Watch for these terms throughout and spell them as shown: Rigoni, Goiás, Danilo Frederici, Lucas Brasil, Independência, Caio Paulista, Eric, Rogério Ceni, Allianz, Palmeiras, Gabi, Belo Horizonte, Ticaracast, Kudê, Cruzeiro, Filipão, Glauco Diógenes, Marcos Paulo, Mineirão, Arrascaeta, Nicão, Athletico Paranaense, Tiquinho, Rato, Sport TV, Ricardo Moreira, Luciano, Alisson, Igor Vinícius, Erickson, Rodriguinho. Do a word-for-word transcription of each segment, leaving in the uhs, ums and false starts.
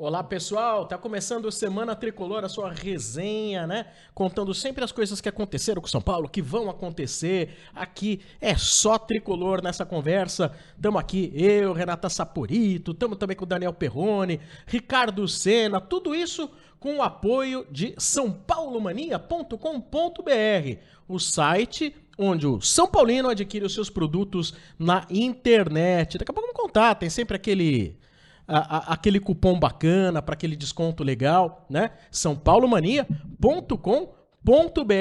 Olá pessoal, tá começando a Semana Tricolor, a sua resenha, né? Contando sempre as coisas que aconteceram com São Paulo, que vão acontecer. Aqui é só Tricolor nessa conversa. Tamo aqui, eu, Renata Saporito, tamo também com o Daniel Perrone, Ricardo Sena, tudo isso com o apoio de são paulo mania ponto com ponto br, o site onde o São Paulino adquire os seus produtos na internet. Daqui a pouco vamos contar, tem sempre aquele, a, a, aquele cupom bacana para aquele desconto legal, né? são paulo mania ponto com ponto br,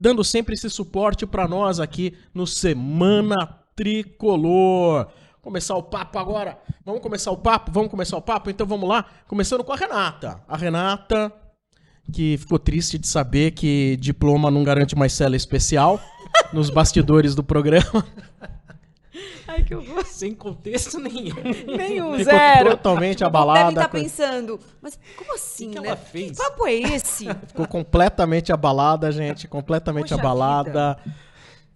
dando sempre esse suporte para nós aqui no Semana Tricolor. Começar o papo agora, vamos começar o papo, vamos começar o papo, então vamos lá, começando com a Renata, a Renata que ficou triste de saber que diploma não garante mais cela especial nos bastidores do programa. Ai, que horror. Sem contexto nenhum. Nenhum, ficou zero. Totalmente abalada. Deve estar pensando, mas como assim, que né? Ela fez? Que papo é esse? Ficou completamente abalada, gente, completamente Poxa abalada. Vida.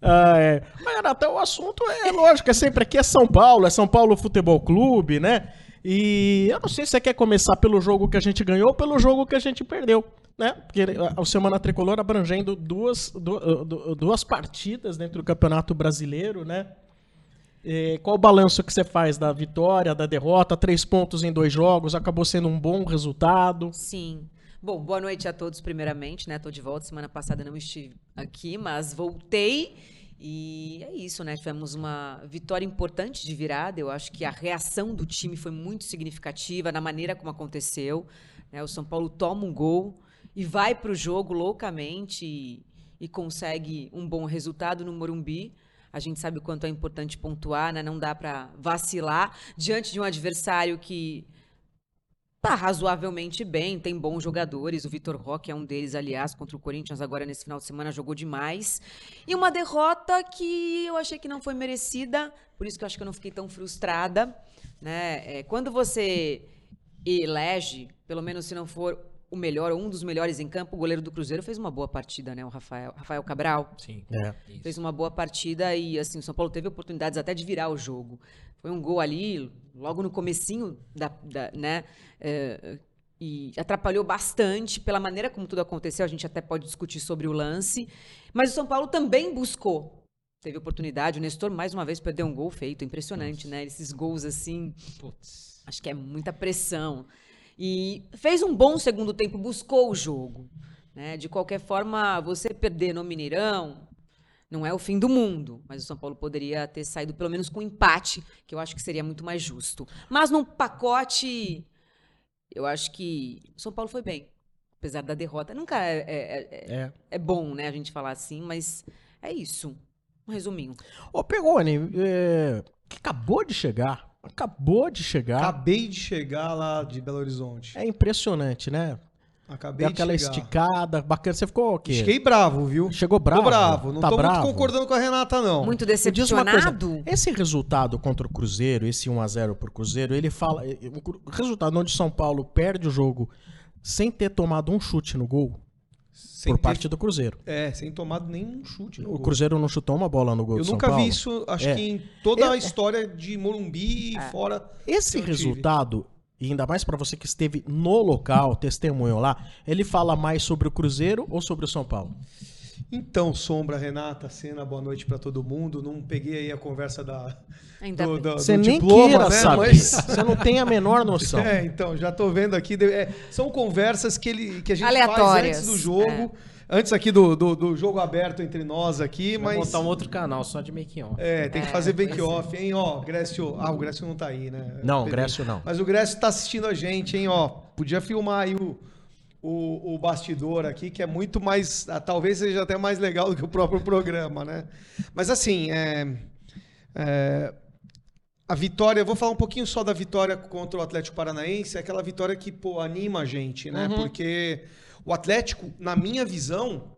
Ah, é. Mas, Renata, o assunto é lógico, é sempre aqui, é São Paulo, é São Paulo Futebol Clube, né? E eu não sei se você quer começar pelo jogo que a gente ganhou ou pelo jogo que a gente perdeu, né? Porque a Semana Tricolor abrangendo duas, duas, duas partidas dentro do Campeonato Brasileiro, né? E qual o balanço que você faz da vitória, da derrota? Três pontos em dois jogos, acabou sendo um bom resultado. Sim. Bom, boa noite a todos primeiramente, né? Tô de volta, semana passada não estive aqui, mas voltei e é isso, né? Tivemos uma vitória importante de virada, eu acho que a reação do time foi muito significativa na maneira como aconteceu, né? O São Paulo toma um gol e vai pro jogo loucamente e, e consegue um bom resultado no Morumbi. A gente sabe o quanto é importante pontuar, né? Não dá para vacilar diante de um adversário que tá razoavelmente bem, tem bons jogadores, o Vitor Roque é um deles, aliás, contra o Corinthians agora nesse final de semana, jogou demais. E uma derrota que eu achei que não foi merecida, por isso que eu acho que eu não fiquei tão frustrada, né? É, quando você elege, pelo menos se não for o melhor, ou um dos melhores em campo, o goleiro do Cruzeiro fez uma boa partida, né? O Rafael, Rafael Cabral. Sim, é. Fez uma boa partida e, assim, o São Paulo teve oportunidades até de virar o jogo. Foi um gol ali, logo no comecinho, da, da, né, é, e atrapalhou bastante pela maneira como tudo aconteceu, a gente até pode discutir sobre o lance, mas o São Paulo também buscou, teve oportunidade, o Nestor mais uma vez perdeu um gol feito, impressionante, Putz. né, esses gols assim, Putz. acho que é muita pressão, e fez um bom segundo tempo, buscou o jogo, né, de qualquer forma, você perder no Mineirão, não é o fim do mundo, mas o São Paulo poderia ter saído pelo menos com um empate, que eu acho que seria muito mais justo. Mas num pacote, eu acho que o São Paulo foi bem, apesar da derrota. Nunca é, é, é, é. é bom, né, a gente falar assim, mas é isso. Um resuminho. Ô, Perrone, é, que acabou de chegar, acabou de chegar. Acabei de chegar lá de Belo Horizonte. É impressionante, né? Acabei Deu aquela de chegar. esticada, bacana. Você ficou o quê? Fiquei bravo, viu? Chegou bravo. Tô bravo. Não tá tô bravo. muito concordando com a Renata, não. Muito decepcionado. Esse resultado contra o Cruzeiro, esse um a zero pro Cruzeiro, ele fala... O resultado onde São Paulo perde o jogo sem ter tomado um chute no gol, sem por ter... parte do Cruzeiro. É, sem tomado nenhum chute no o gol. O Cruzeiro não chutou uma bola no gol Eu do São Paulo. Eu nunca vi isso, acho é. que em toda é. a história de Morumbi e é. fora... Esse resultado... Tive. E ainda mais para você que esteve no local, testemunhou lá, ele fala mais sobre o Cruzeiro ou sobre o São Paulo? Então, Sombra, Renata, Sena, boa noite para todo mundo. Não peguei aí a conversa da, do, da, do nem diploma, queira, né? Sabe? Mas... Você não tem a menor noção. É, então, já tô vendo aqui. É, são conversas que, ele, que a gente Aleatórias. faz antes do jogo. É. Antes aqui do, do, do jogo aberto entre nós aqui, mas... Vou montar um outro canal só de making-off. É, tem que é, fazer making-off, hein, ó, Grécio... Ah, o Grécio não tá aí, né? Não, o Grécio não. Mas o Grécio tá assistindo a gente, hein, ó. Podia filmar aí o, o, o bastidor aqui, que é muito mais... Talvez seja até mais legal do que o próprio programa, né? Mas assim, é... é... A vitória, eu vou falar um pouquinho só da vitória contra o Athletico Paranaense, é aquela vitória que, pô, anima a gente, né? Uhum. Porque o Athletico, na minha visão,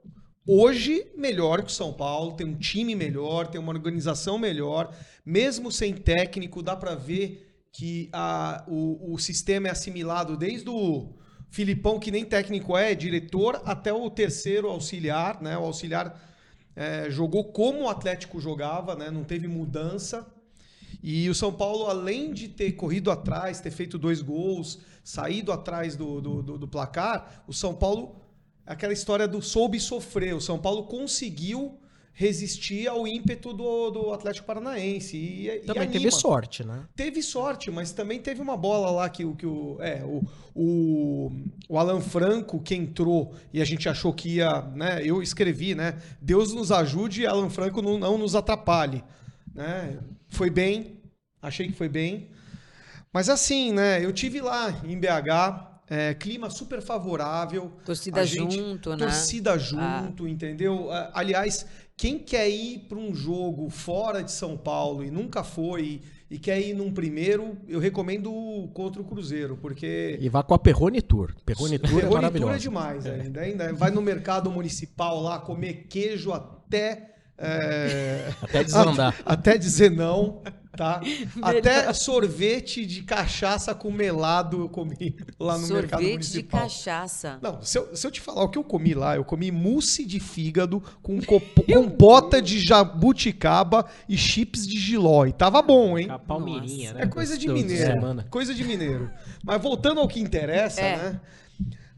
hoje melhor que o São Paulo, tem um time melhor, tem uma organização melhor, mesmo sem técnico, dá para ver que a, o, o sistema é assimilado desde o Filipão, que nem técnico é, é diretor, até o terceiro auxiliar, né? O auxiliar é, jogou como o Athletico jogava, né? Não teve mudança. E o São Paulo, além de ter corrido atrás, ter feito dois gols, saído atrás do, do, do, do placar, o São Paulo, aquela história do soube sofrer, o São Paulo conseguiu resistir ao ímpeto do, do Athletico Paranaense. E, também e teve sorte, né? Teve sorte, mas também teve uma bola lá que, que o, é, o, o, o Alan Franco, que entrou e a gente achou que ia, né? Eu escrevi, né? Deus nos ajude e Alan Franco não, não nos atrapalhe. Né? Foi bem, achei que foi bem. Mas assim, né? Eu tive lá em B H, é, clima super favorável. Torcida gente, junto, né? Torcida junto, ah. entendeu? Aliás, quem quer ir para um jogo fora de São Paulo e nunca foi e quer ir num primeiro, eu recomendo contra o Cruzeiro, porque... E vá com a Perrone Tour. Perrone Tour Perrone é maravilhosa. Tour é demais, é. Ainda, ainda. Vai no mercado municipal lá comer queijo até... É... Até desandar. Até, até dizer não... Tá? Até sorvete de cachaça com melado eu comi lá no sorvete mercado municipal. Sorvete de cachaça. Não, se eu, se eu te falar o que eu comi lá, eu comi mousse de fígado com copo, compota de jabuticaba e chips de jiló. E tava bom, hein? A palmeirinha, né? É coisa de mineiro. Coisa de mineiro. Mas voltando ao que interessa, é. né?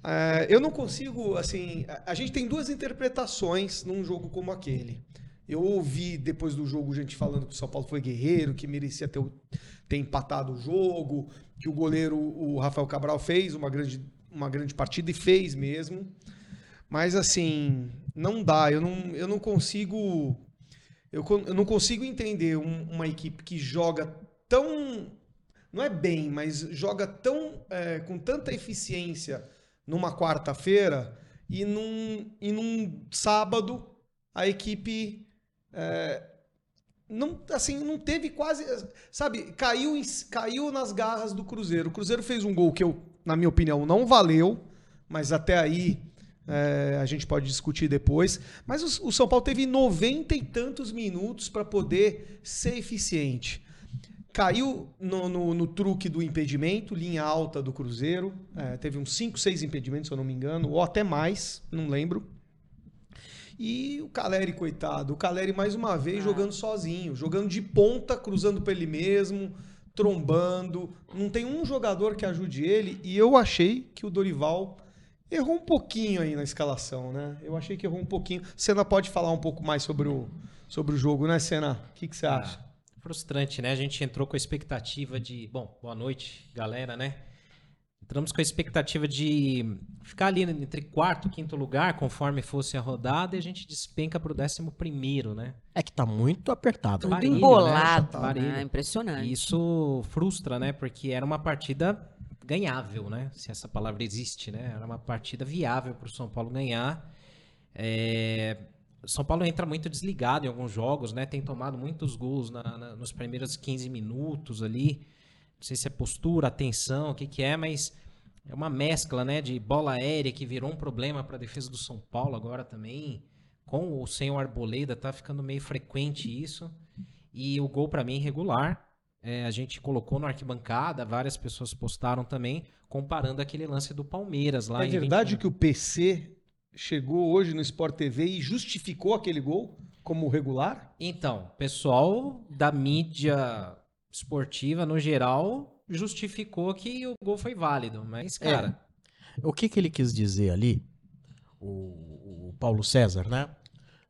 É, eu não consigo, assim... A, a gente tem duas interpretações num jogo como aquele. Eu ouvi depois do jogo gente falando que o São Paulo foi guerreiro, que merecia ter, ter empatado o jogo, que o goleiro, o Rafael Cabral, fez uma grande, uma grande partida e fez mesmo. Mas assim, não dá, eu não, eu não consigo eu, eu não consigo entender um, uma equipe que joga tão, não é bem, mas joga tão é, com tanta eficiência numa quarta-feira e num, e num sábado a equipe... É, não, assim, não teve quase... Sabe, caiu, em, caiu nas garras do Cruzeiro. O Cruzeiro fez um gol que, eu, na minha opinião, não valeu, mas até aí é, a gente pode discutir depois. Mas o, o São Paulo teve noventa e tantos minutos para poder ser eficiente. Caiu no, no, no truque do impedimento, linha alta do Cruzeiro. É, teve uns cinco, seis impedimentos, se eu não me engano, ou até mais, não lembro. E o Caleri, coitado, o Caleri mais uma vez ah. jogando sozinho, jogando de ponta, cruzando para ele mesmo, trombando, não tem um jogador que ajude ele, e eu achei que o Dorival errou um pouquinho aí na escalação, né? Eu achei que errou um pouquinho. Sena pode falar um pouco mais sobre o, sobre o jogo, né, Sena? O que, que você acha? Ah, frustrante, né? A gente entrou com a expectativa de... Bom, boa noite, galera, né? Entramos com a expectativa de ficar ali entre quarto e quinto lugar, conforme fosse a rodada, e a gente despenca para o décimo primeiro, né? É que tá muito apertado. Tudo barulho, embolado, né? Ah, impressionante. E isso frustra, né? Porque era uma partida ganhável, né? Se essa palavra existe, né? Era uma partida viável para o São Paulo ganhar. É... O São Paulo entra muito desligado em alguns jogos, né? Tem tomado muitos gols na, na, nos primeiros quinze minutos ali. Não sei se é postura, atenção, o que que é, mas é uma mescla, né, de bola aérea que virou um problema para a defesa do São Paulo agora também, com ou sem o Arboleda, tá ficando meio frequente isso, e o gol para mim irregular, é, a gente colocou na arquibancada, várias pessoas postaram também, comparando aquele lance do Palmeiras lá. É verdade que o P C chegou hoje no Sport T V e justificou aquele gol como regular? Então, pessoal da mídia... esportiva, no geral, justificou que o gol foi válido, mas, cara... É. O que que ele quis dizer ali, o, o Paulo César, né?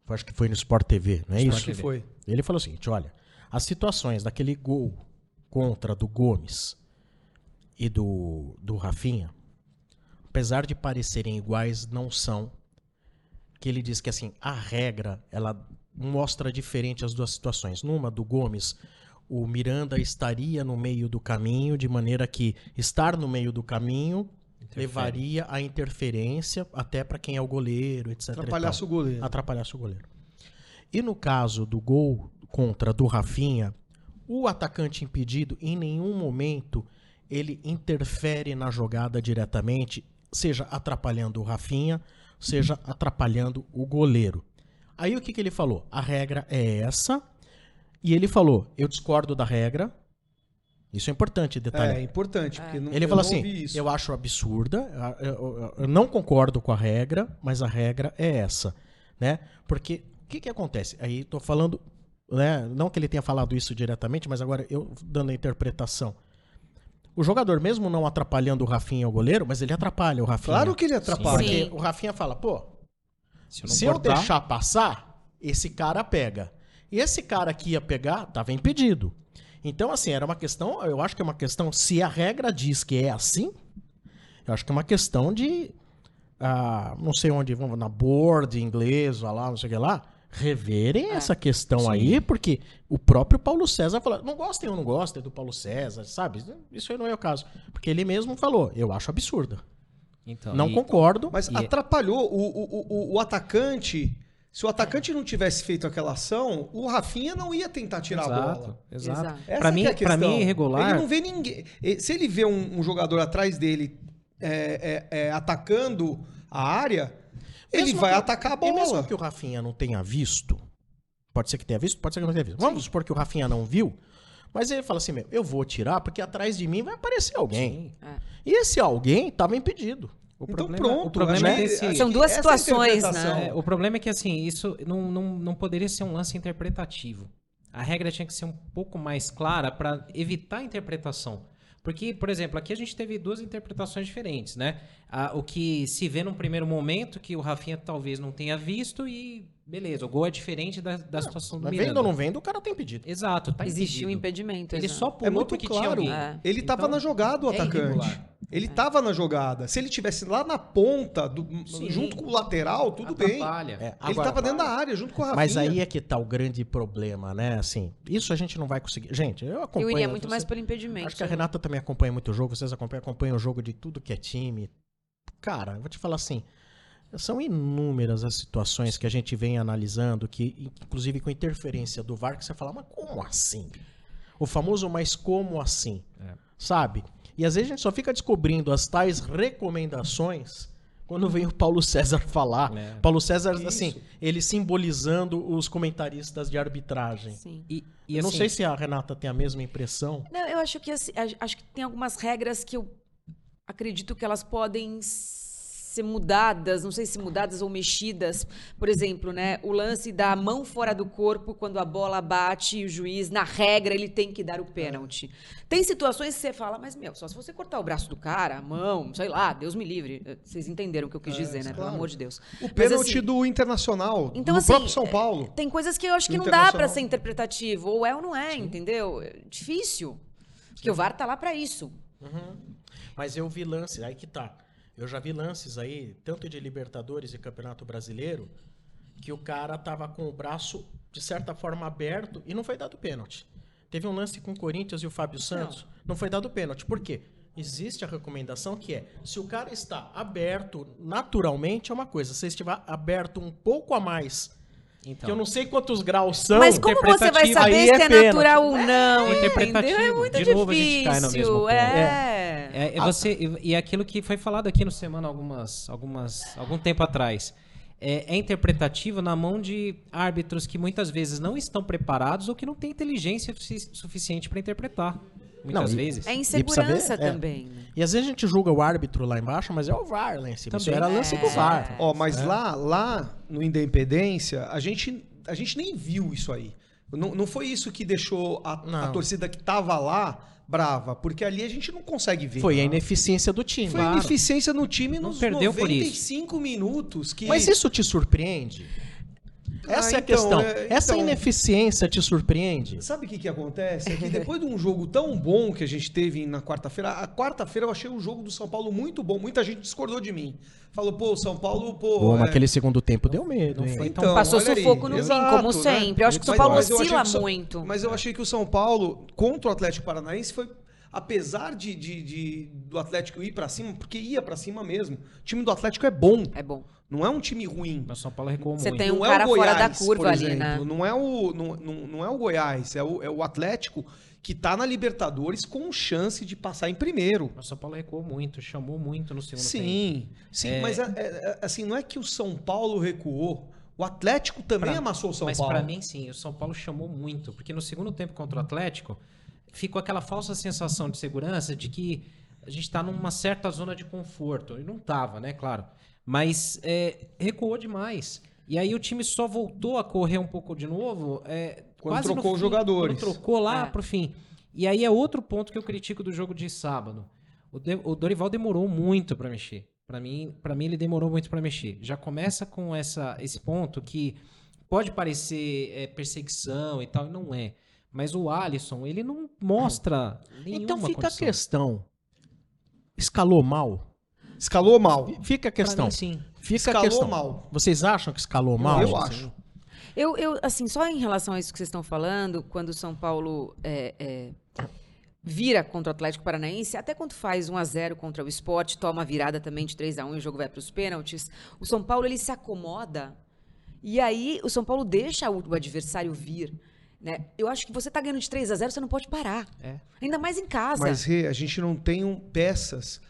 Eu acho que foi no Sport T V, não é Sport isso? Acho que foi. Ele falou o seguinte, olha, as situações daquele gol contra do Gomes e do, do Rafinha, apesar de parecerem iguais, não são. Que ele diz que, assim, a regra, ela mostra diferente as duas situações. Numa, do Gomes... O Miranda estaria no meio do caminho, de maneira que estar no meio do caminho Interfere. levaria a interferência até para quem é o goleiro, etcétera. Atrapalhasse o goleiro. Atrapalhasse o goleiro. E no caso do gol contra do Rafinha, o atacante impedido em nenhum momento ele interfere na jogada diretamente, seja atrapalhando o Rafinha, seja atrapalhando o goleiro. Aí o que que ele falou? A regra é essa... E ele falou, eu discordo da regra, isso é importante, detalhe. É importante, porque é. Não, ele falou assim, eu acho absurda, eu, eu, eu não concordo com a regra, mas a regra é essa, né? Porque o que que acontece? Aí estou falando né? Não que ele tenha falado isso diretamente, mas agora eu dando a interpretação. O jogador, mesmo não atrapalhando o Rafinha, o goleiro, mas ele atrapalha o Rafinha. Claro que ele atrapalha. Sim. Porque o Rafinha fala, pô, se eu, se cortar... eu deixar passar, esse cara pega. E esse cara que ia pegar, estava impedido. Então, assim, era uma questão, eu acho que é uma questão, se a regra diz que é assim, eu acho que é uma questão de, ah, não sei onde, vamos na board em inglês, lá, não sei o que lá, reverem é. essa questão. Sim. Aí, porque o próprio Paulo César falou, não gostem ou não gostem do Paulo César, sabe? Isso aí não é o caso. Porque ele mesmo falou, eu acho absurdo. Então, não e, concordo. Mas e... atrapalhou o, o, o, o atacante... Se o atacante não tivesse feito aquela ação, o Rafinha não ia tentar tirar exato, a bola. Exato. Para mim, é mim é irregular. Ele não vê ninguém. Se ele vê um, um jogador atrás dele é, é, é, atacando a área, mesmo ele vai que, atacar a bola. E mesmo que o Rafinha não tenha visto, pode ser que tenha visto, pode ser que não tenha visto. Vamos Sim. supor que o Rafinha não viu, mas ele fala assim, meu, eu vou tirar porque atrás de mim vai aparecer alguém. É. E esse alguém estava impedido. O então problema, pronto, o problema é esse, são duas situações, né? É, o problema é que assim, isso não, não, não poderia ser um lance interpretativo. A regra tinha que ser um pouco mais clara para evitar a interpretação. Porque, por exemplo, aqui a gente teve duas interpretações diferentes, né? Ah, o que se vê num primeiro momento, que o Rafinha talvez não tenha visto e beleza, o gol é diferente da, da não, situação do Miranda. Vendo ou não vendo, o cara tem impedido. Exato, tá Existe impedido. Existe um impedimento. Ele exato. só pulou é muito porque claro. tinha é. Ele estava então, na jogada, o atacante. É ele estava é. na jogada. Se ele estivesse lá na ponta, do, junto com o lateral, tudo atrapalha. bem. É. Agora, ele estava dentro da área, junto com o Rafinha. Mas aí é que tá o grande problema, né? Assim, isso a gente não vai conseguir. Gente, eu acompanho... Eu iria muito você, mais pelo impedimento. Acho que a Renata também acompanha muito o jogo, vocês acompanham, acompanham o jogo de tudo que é time. Cara, eu vou te falar assim... São inúmeras as situações que a gente vem analisando, que inclusive com interferência do V A R, que você fala, mas como assim? O famoso, mas como assim? É. Sabe? E às vezes a gente só fica descobrindo as tais recomendações quando vem o Paulo César falar. É. Paulo César, Isso. assim, ele simbolizando os comentaristas de arbitragem. Sim. E, e eu assim, não sei se a Renata tem a mesma impressão. Não, eu acho que, assim, acho que tem algumas regras que eu acredito que elas podem... ser mudadas, não sei se mudadas ou mexidas, por exemplo, né, o lance da mão fora do corpo quando a bola bate e o juiz, na regra, ele tem que dar o pênalti. É. Tem situações que você fala, mas meu, só se você cortar o braço do cara, a mão, sei lá, Deus me livre. Vocês entenderam o que eu quis é, dizer, né, claro. Pelo amor de Deus. O pênalti assim, do Internacional, então, do assim, próprio São Paulo. Tem coisas que eu acho que não dá para ser interpretativo, ou é ou não é, Sim. entendeu? É difícil, Sim. porque o V A R tá lá para isso. Uhum. Mas eu vi lances, aí que tá. Eu já vi lances aí, tanto de Libertadores e Campeonato Brasileiro, que o cara tava com o braço, de certa forma, aberto e não foi dado pênalti. Teve um lance com o Corinthians e o Fábio Santos, não, não foi dado pênalti. Por quê? Existe a recomendação que é, se o cara está aberto naturalmente, é uma coisa. Se estiver aberto um pouco a mais... Então. Que eu não sei quantos graus são. Mas como você vai saber se é, é natural ou não? É, interpretativo. É muito de novo, difícil. A gente cai no mesmo ponto. É. É, é você, e é aquilo que foi falado aqui no semana algumas, algumas, algum tempo atrás. É, é interpretativo na mão de árbitros que muitas vezes não estão preparados ou que não têm inteligência suficiente para interpretar. Muitas não, vezes. É insegurança e saber, também. É. E às vezes a gente julga o árbitro lá embaixo, mas é o V A R lá em cima. Também. Isso era lance é. do V A R. Ó, mas é. lá, lá no Independência, a gente, a gente nem viu isso aí. Não, não foi isso que deixou a, a torcida que tava lá brava, porque ali a gente não consegue ver. Foi a ineficiência do time. Foi claro. a ineficiência no time nos noventa e cinco minutos. Que... Mas isso te surpreende? Essa ah, é a então, questão. É, então, essa ineficiência te surpreende? Sabe o que, que acontece? É que depois de um jogo tão bom que a gente teve na quarta-feira, a quarta-feira eu achei o jogo do São Paulo muito bom. Muita gente discordou de mim. Falou, pô, o São Paulo... pô, pô é... Naquele segundo tempo não, deu medo. Então, então, passou sufoco aí. no fim, como sempre. Né? Eu acho que o São Paulo mas, oscila São, muito. Mas eu achei que o São Paulo, contra o Athletico Paranaense, foi... Apesar de, de, de, do Atlético ir pra cima, porque ia pra cima mesmo. O time do Atlético é bom. É bom. Não é um time ruim. Mas São Paulo recuou muito. Você tem um não cara é Goiás, fora da curva ali, né? Não é o, não, não, não é o Goiás, é o, é o Atlético que tá na Libertadores com chance de passar em primeiro. Mas São Paulo recuou muito, chamou muito no segundo tempo. Sim, sim, é... mas é, é, assim, não é que o São Paulo recuou. O Atlético também pra... amassou o São mas Paulo. Mas pra mim, sim, o São Paulo chamou muito. Porque no segundo tempo contra o Atlético... Ficou aquela falsa sensação de segurança de que a gente está numa certa zona de conforto. E não estava, né? Claro. Mas é, recuou demais. E aí o time só voltou a correr um pouco de novo é, Quando trocou os jogadores. Quando trocou lá é. pro fim. E aí é outro ponto que eu critico do jogo de sábado. O, de, o Dorival demorou muito para mexer. Para mim, para mim ele demorou muito para mexer. Já começa com essa, esse ponto que pode parecer é, perseguição e tal, e não é. Mas o Alisson, ele não mostra é. nenhuma Então fica condição. A questão. Escalou mal? Escalou mal. Fica a questão. Pra mim, sim. Fica escalou a questão. mal. Vocês acham que escalou mal? Eu, eu acho. Eu, eu, assim, só em relação a isso que vocês estão falando, quando o São Paulo é, é, vira contra o Athletico Paranaense, até quando faz um a zero contra o Sport, toma virada também de três a um e o jogo vai para os pênaltis, o São Paulo ele se acomoda e aí o São Paulo deixa o, o adversário vir. Né? Eu acho que você está ganhando de três a zero, você não pode parar. É. Ainda mais em casa. Mas Rê, a gente não tem um, peças...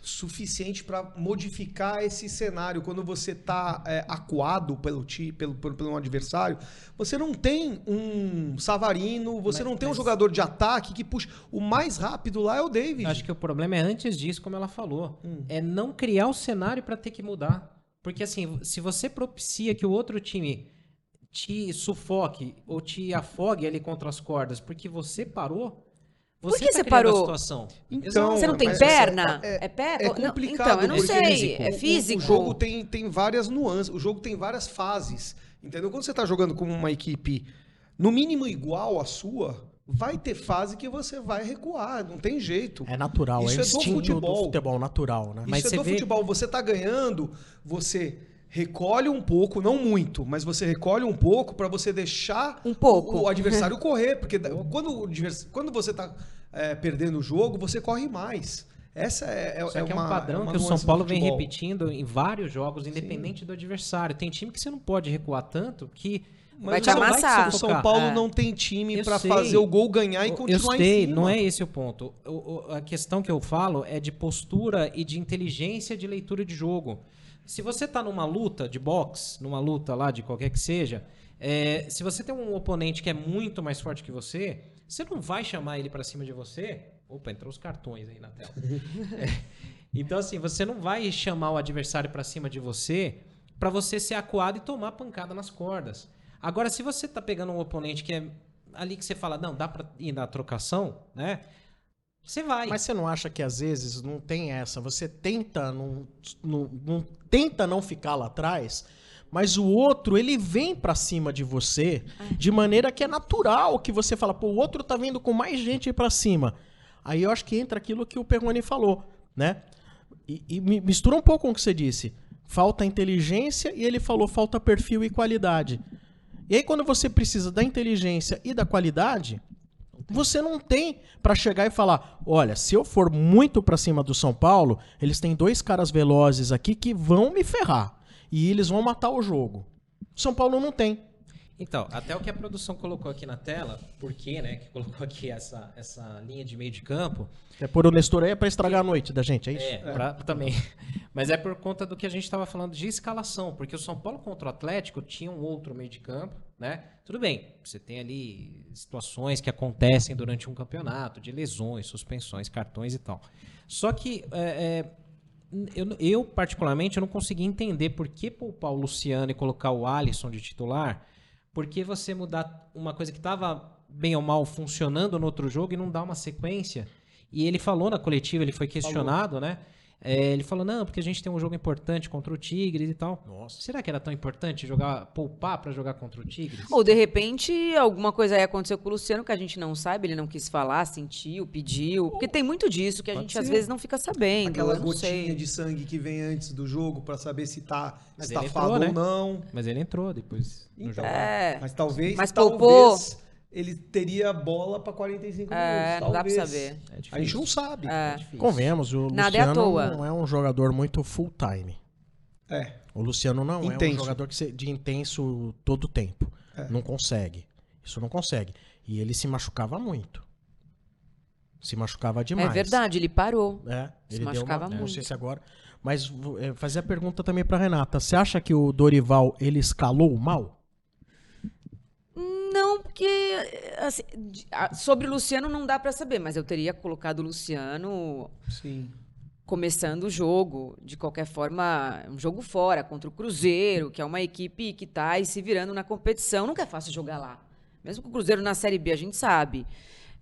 suficiente para modificar esse cenário. Quando você está é, acuado pelo, pelo, pelo, pelo um adversário, você não tem um Savarino, você mas, não tem mas... um jogador de ataque que puxa. O mais rápido lá é o David. Acho que o problema é antes disso, como ela falou. Hum. É não criar o cenário para ter que mudar. Porque assim, se você propicia que o outro time te sufoque ou te afogue ali contra as cordas porque você parou... Você Por que tá você parou? A situação. Então, você não tem perna? É, é pé? É complicado. Então, eu não sei. Físico. É físico. O, o jogo tem, tem várias nuances. O jogo tem várias fases. Entendeu? Quando você está jogando com uma equipe no mínimo igual à sua, vai ter fase que você vai recuar. Não tem jeito. É natural. Isso é, é do futebol. Do futebol natural, né? Isso Mas é você do vê... futebol. Você está ganhando, você... recolhe um pouco, não muito, mas você recolhe um pouco para você deixar um pouco. o adversário correr. Porque quando, quando você está é, perdendo o jogo, você corre mais. Essa é, é, Só é, que uma, é um padrão é que o São Paulo vem repetindo em vários jogos, independente Sim. do adversário. Tem time que você não pode recuar tanto que... Mas vai te amassar. O São Paulo é. não tem time para fazer o gol, ganhar e continuar eu sei, em cima. Não é esse o ponto. O, o, a questão que eu falo é de postura e de inteligência de leitura de jogo. Se você tá numa luta de boxe, numa luta lá de qualquer que seja, é, se você tem um oponente que é muito mais forte que você, você não vai chamar ele para cima de você... Opa, entrou os cartões aí na tela. É, então, assim, você não vai chamar o adversário para cima de você para você ser acuado e tomar pancada nas cordas. Agora, se você tá pegando um oponente que é ali que você fala, não, dá para ir na trocação, né? Você vai. Mas você não acha que às vezes não tem essa? Você tenta não, não, não, tenta não ficar lá atrás, mas o outro ele vem pra cima de você é. de maneira que é natural que você fala, pô, o outro tá vindo com mais gente pra cima. Aí eu acho que entra aquilo que o Perrone falou, né? E, e mistura um pouco com o que você disse. Falta inteligência e ele falou falta perfil e qualidade. E aí quando você precisa da inteligência e da qualidade... Você não tem para chegar e falar, olha, se eu for muito para cima do São Paulo, eles têm dois caras velozes aqui que vão me ferrar. E eles vão matar o jogo. São Paulo não tem. Então, até o que a produção colocou aqui na tela, porque, né, que colocou aqui essa, essa linha de meio de campo... É por o Nestor aí, é para estragar a noite da gente, é isso? É, é. Pra, também. Mas é por conta do que a gente estava falando de escalação, porque o São Paulo contra o Atlético tinha um outro meio de campo, né? Tudo bem, você tem ali situações que acontecem durante um campeonato, de lesões, suspensões, cartões e tal. Só que... É, é, Eu, eu, particularmente, eu não consegui entender por que poupar o Luciano e colocar o Alisson de titular, por que você mudar uma coisa que estava bem ou mal funcionando no outro jogo e não dar uma sequência. E ele falou na coletiva, ele foi questionado, falou. né? É, ele falou, não, porque a gente tem um jogo importante contra o Tigre e tal. Nossa. Será que era tão importante jogar, poupar para jogar contra o Tigre? Ou de repente alguma coisa aí aconteceu com o Luciano que a gente não sabe, ele não quis falar, sentiu, pediu. Porque tem muito disso que a Pode gente ser. às vezes não fica sabendo. Aquela não gotinha sei. de sangue que vem antes do jogo para saber se tá estafado ou né? não. Mas ele entrou depois no jogo. É. Mas talvez, Mas talvez poupou. ele teria bola para quarenta e cinco é, minutos. Não talvez. dá pra saber. É a gente não sabe. É. É Convenhamos, o Nada Luciano é à toa. não é um jogador muito full time. É. O Luciano não intenso. é um jogador que de intenso todo o tempo. É. Não consegue. Isso não consegue. E ele se machucava muito. Se machucava demais. É verdade, ele parou. É, se ele machucava uma, muito. Não sei se agora... Mas é, fazer a pergunta também para Renata. Você acha que o Dorival, ele escalou mal? Não, porque assim, sobre o Luciano não dá para saber, mas eu teria colocado o Luciano Sim. começando o jogo, de qualquer forma, um jogo fora, contra o Cruzeiro, que é uma equipe que está aí se virando na competição, nunca é fácil jogar lá. Mesmo com o Cruzeiro na Série B, a gente sabe,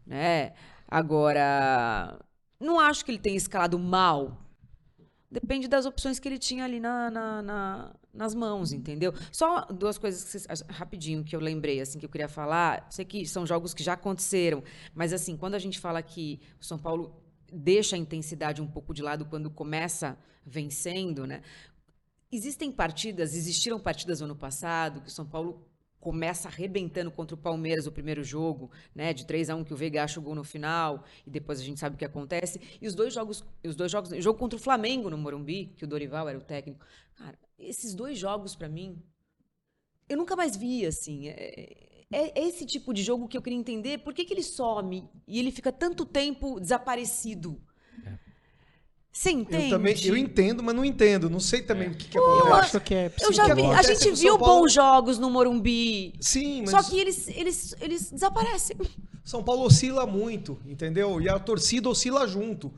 né? Agora, não acho que ele tenha escalado mal. Depende das opções que ele tinha ali na, na, na, nas mãos, entendeu? Só duas coisas que, rapidinho, que eu lembrei, assim, que eu queria falar. Sei que são jogos que já aconteceram, mas, assim, quando a gente fala que o São Paulo deixa a intensidade um pouco de lado quando começa vencendo, né? Existem partidas, existiram partidas no ano passado, que o São Paulo começa arrebentando contra o Palmeiras o primeiro jogo, né, de três a um, que o Veiga acha o gol no final, e depois a gente sabe o que acontece. E os dois jogos, os dois jogos, o jogo contra o Flamengo no Morumbi, que o Dorival era o técnico. Cara, esses dois jogos, pra mim, eu nunca mais vi, assim. É, é, é esse tipo de jogo que eu queria entender, por que que ele some e ele fica tanto tempo desaparecido? É. Você entende? Eu, também, eu entendo, mas não entendo. Não sei também é. o que, que acontece. Eu acho que é eu já vi, a gente viu Paulo... bons jogos no Morumbi. Sim, mas... Só que eles, eles, eles desaparecem. São Paulo oscila muito, entendeu? E a torcida oscila junto.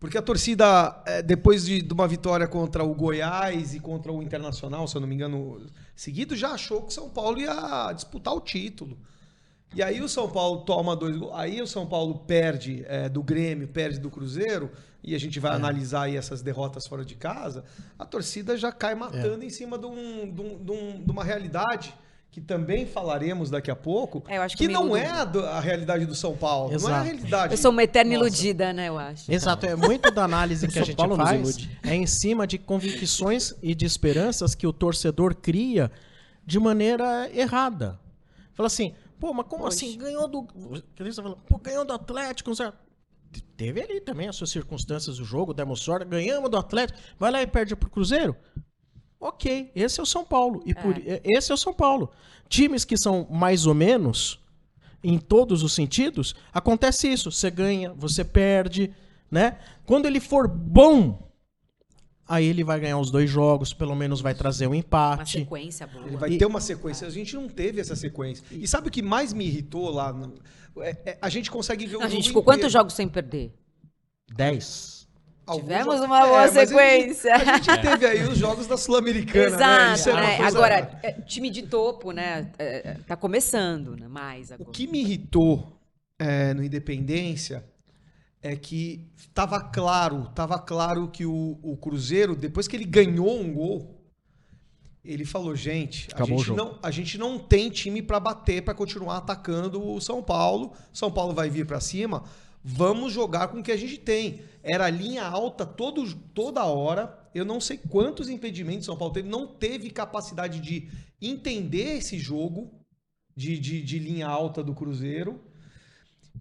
Porque a torcida, depois de, de uma vitória contra o Goiás e contra o Internacional, se eu não me engano, seguido, já achou que o São Paulo ia disputar o título. E aí o São Paulo toma dois gols. Aí o São Paulo perde é, do Grêmio, perde do Cruzeiro... e a gente vai é. analisar aí essas derrotas fora de casa, a torcida já cai matando é. em cima de, um, de, um, de uma realidade, que também falaremos daqui a pouco, é, eu acho que, que não iludido. é a, do, a realidade do São Paulo, Exato. não é a realidade. Eu sou uma eterna Nossa. iludida, né, eu acho. Exato, é muito da análise que a gente faz, é em cima de convicções e de esperanças que o torcedor cria de maneira errada. Fala assim, pô, mas como Poxa. assim, ganhou do... Pô, ganhou do Atlético, não sei... Teve ali também as suas circunstâncias do jogo, demos sorte, ganhamos do Atlético, vai lá e perde pro Cruzeiro? Ok, esse é o São Paulo. E é. por, esse é o São Paulo. Times que são mais ou menos, em todos os sentidos, acontece isso. Você ganha, você perde, né? Quando ele for bom, aí ele vai ganhar os dois jogos, pelo menos vai trazer um empate. Uma sequência boa. Ele vai e, ter uma sequência. A gente não teve essa sequência. E sabe o que mais me irritou lá? No... É, é, a gente consegue ver o jogo. A gente ficou inteiro. Quantos jogos sem perder? Dez. Alguns Tivemos jogos... uma boa é, sequência. A gente, a gente é. teve aí os jogos da Sul-Americana. Exato. Né? É, agora, é, time de topo, né? É, tá começando, né? Mais agora. O que me irritou é, no Independência... é que estava claro, estava claro que o, o Cruzeiro, depois que ele ganhou um gol, ele falou, gente, a gente, não, a gente não tem time para bater, para continuar atacando o São Paulo, São Paulo vai vir para cima, vamos jogar com o que a gente tem. Era linha alta todo, toda hora, eu não sei quantos impedimentos São Paulo teve, não teve capacidade de entender esse jogo de, de, de linha alta do Cruzeiro,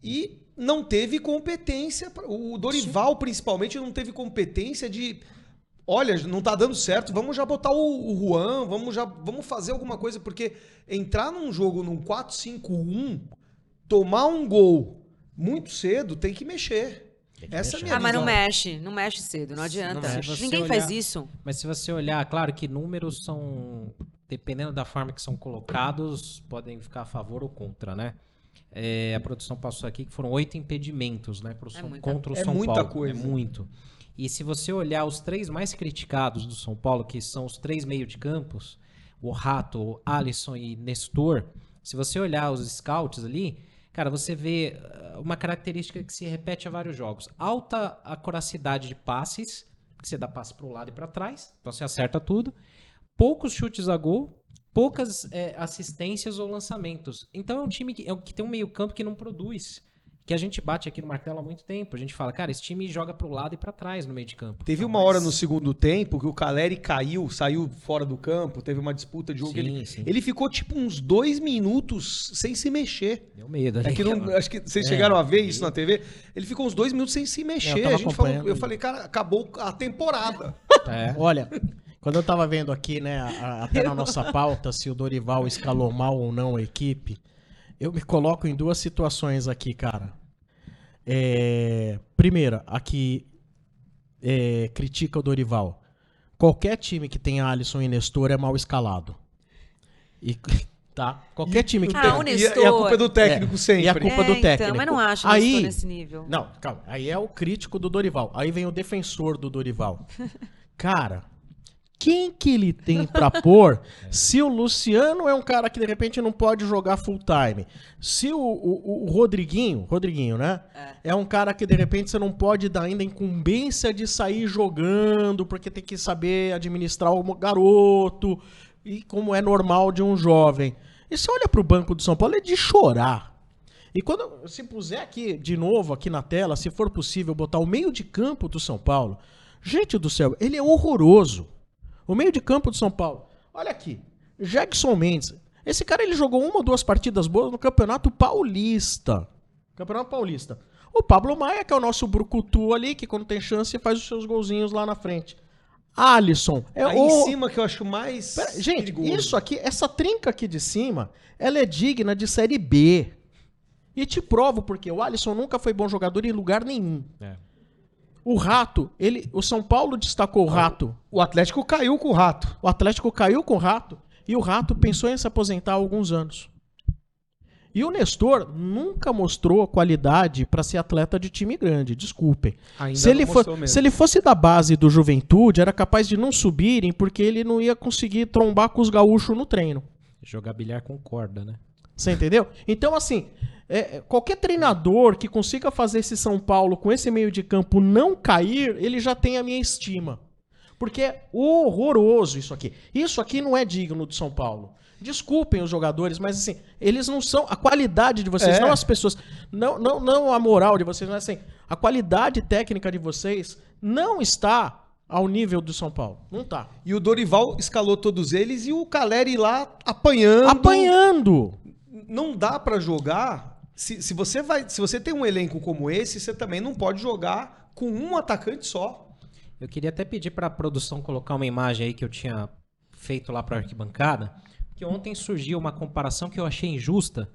e não teve competência, o Dorival principalmente não teve competência de, olha, não tá dando certo, vamos já botar o, o Juan, vamos já, vamos fazer alguma coisa, porque entrar num jogo num quatro cinco um, tomar um gol muito cedo, tem que mexer. Tem que Essa mexer. É minha ah, mas não mexe, não mexe cedo, não adianta, não, ninguém olhar, faz isso. Mas se você olhar, claro que números são, dependendo da forma que são colocados, podem ficar a favor ou contra, né? É, a produção passou aqui que foram oito impedimentos, né, pro é São, muita, contra o é São muita Paulo. Coisa. É muito. E se você olhar os três mais criticados do São Paulo, que são os três meio de campos, o Rato, o Alisson e Nestor, se você olhar os scouts ali, cara, você vê uma característica que se repete a vários jogos. Alta acuracidade de passes, que você dá passe para o lado e para trás, então você acerta tudo. Poucos chutes a gol. Poucas é, assistências ou lançamentos. Então é um time que, é, que tem um meio campo que não produz. Que a gente bate aqui no martelo há muito tempo. A gente fala, cara, esse time joga pro lado e pra trás no meio de campo. Teve então, uma mas... hora no segundo tempo que o Caleri caiu, saiu fora do campo, teve uma disputa de jogo. Sim, ele, sim. ele ficou tipo uns dois minutos sem se mexer. Deu medo. É que não, acho que vocês é, chegaram a ver isso na tê vê. Ele ficou uns dois minutos sem se mexer. Eu, a gente falou, eu falei, cara, acabou a temporada. É. Olha... Quando eu tava vendo aqui, né, a, até na nossa pauta, se o Dorival escalou mal ou não a equipe, eu me coloco em duas situações aqui, cara. É, primeira, a que é, critica o Dorival. Qualquer time que tem Alisson e Nestor é mal escalado. E, tá? Qualquer time que ah, tem... O Nestor. E a culpa é do técnico é, sempre. E a culpa é, do técnico. Então, mas não acho o Nestor nesse nível. Não, calma. Aí é o crítico do Dorival. Aí vem o defensor do Dorival. Cara... Quem que ele tem pra pôr? Se o Luciano é um cara que de repente não pode jogar full time, se o, o, o Rodriguinho, Rodriguinho, né? É. é um cara que de repente você não pode dar ainda a incumbência de sair jogando, porque tem que saber administrar o garoto, e como é normal de um jovem. E você olha pro banco do São Paulo, é de chorar. E quando se puser aqui de novo, aqui na tela, se for possível botar o meio de campo do São Paulo, gente do céu, ele é horroroso. O meio de campo do São Paulo. Olha aqui, Jackson Mendes. Esse cara, ele jogou uma ou duas partidas boas no Campeonato Paulista. Campeonato Paulista. O Pablo Maia, que é o nosso brucutu ali, que quando tem chance faz os seus golzinhos lá na frente. Alisson. É Aí o... em cima que eu acho mais Pera, Gente, perigoso. Isso aqui, essa trinca aqui de cima, ela é digna de Série B. E te provo porque o Alisson nunca foi bom jogador em lugar nenhum. É. O Rato, ele, o São Paulo destacou o Rato. O Atlético caiu com o Rato. O Atlético caiu com o Rato e o Rato pensou em se aposentar há alguns anos. E o Nestor nunca mostrou qualidade para ser atleta de time grande, desculpem. Ainda se, ele for, se ele fosse da base do Juventude, era capaz de não subirem porque ele não ia conseguir trombar com os gaúchos no treino. Jogar bilhar com corda, né? Você entendeu? Então, assim... É, qualquer treinador que consiga fazer esse São Paulo com esse meio de campo não cair, ele já tem a minha estima. Porque é horroroso isso aqui. Isso aqui não é digno de São Paulo. Desculpem os jogadores, mas assim, eles não são... A qualidade de vocês, é. não as pessoas... Não, não, não a moral de vocês, mas assim, a qualidade técnica de vocês não está ao nível do São Paulo. Não está. E o Dorival escalou todos eles e o Caleri lá apanhando. Apanhando! Não dá pra jogar... Se, se, você vai, se você tem um elenco como esse, você também não pode jogar com um atacante só. Eu queria até pedir para a produção colocar uma imagem aí que eu tinha feito lá para a arquibancada, que ontem surgiu uma comparação que eu achei injusta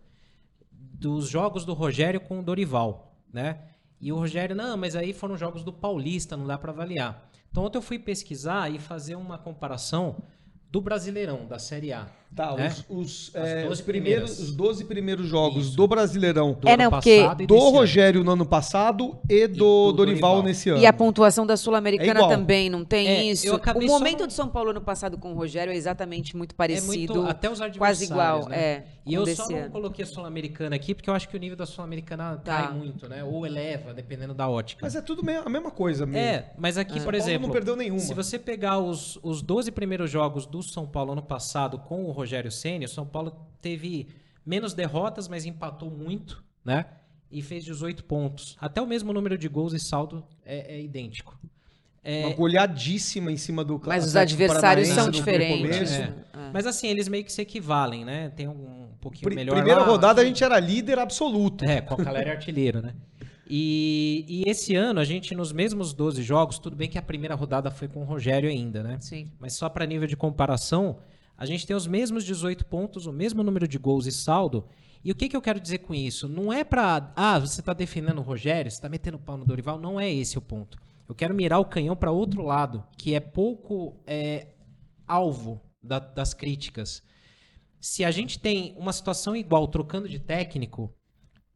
dos jogos do Rogério com o Dorival, né? E o Rogério, não, mas aí foram jogos do Paulista, não dá para avaliar. Então ontem eu fui pesquisar e fazer uma comparação do Brasileirão, da Série A. Tá, né? os, os, é, doze primeiros, os doze primeiros jogos Isso. do Brasileirão do, é, não, passado, que... do Rogério ano. no ano passado e do, e do Dorival, Dorival nesse ano. E a pontuação da Sul-Americana é também, não tem é, isso? O momento só... de São Paulo ano passado com o Rogério é exatamente muito parecido, é muito, até os adversários, quase igual. Né? É, e eu só não ano. coloquei a Sul-Americana aqui, porque eu acho que o nível da Sul-Americana tá. cai muito, né? Ou eleva, dependendo da ótica. Mas é tudo a mesma coisa mesmo. É, mas aqui, é. por exemplo, não perdeu nenhuma. Se você pegar os, os doze primeiros jogos do São Paulo ano passado com o Rogério Ceni, o São Paulo teve menos derrotas, mas empatou muito, né? E fez dezoito pontos. Até o mesmo número de gols e saldo é, é idêntico. É... Uma goleadíssima em cima do... Mas os adversários são diferentes. É. É. Mas assim, eles meio que se equivalem, né? Tem um pouquinho Pr melhor... Primeira lá, rodada assim, a gente era líder absoluto. É, com a Caleri artilheiro, né? E, e esse ano, a gente, nos mesmos doze jogos, tudo bem que a primeira rodada foi com o Rogério ainda, né? Sim. Mas só para nível de comparação, a gente tem os mesmos dezoito pontos, o mesmo número de gols e saldo. E o que, que eu quero dizer com isso? Não é para, ah, você está defendendo o Rogério, você está metendo o pau no Dorival. Não é esse o ponto. Eu quero mirar o canhão para outro lado, que é pouco é, alvo da, das críticas. Se a gente tem uma situação igual, trocando de técnico...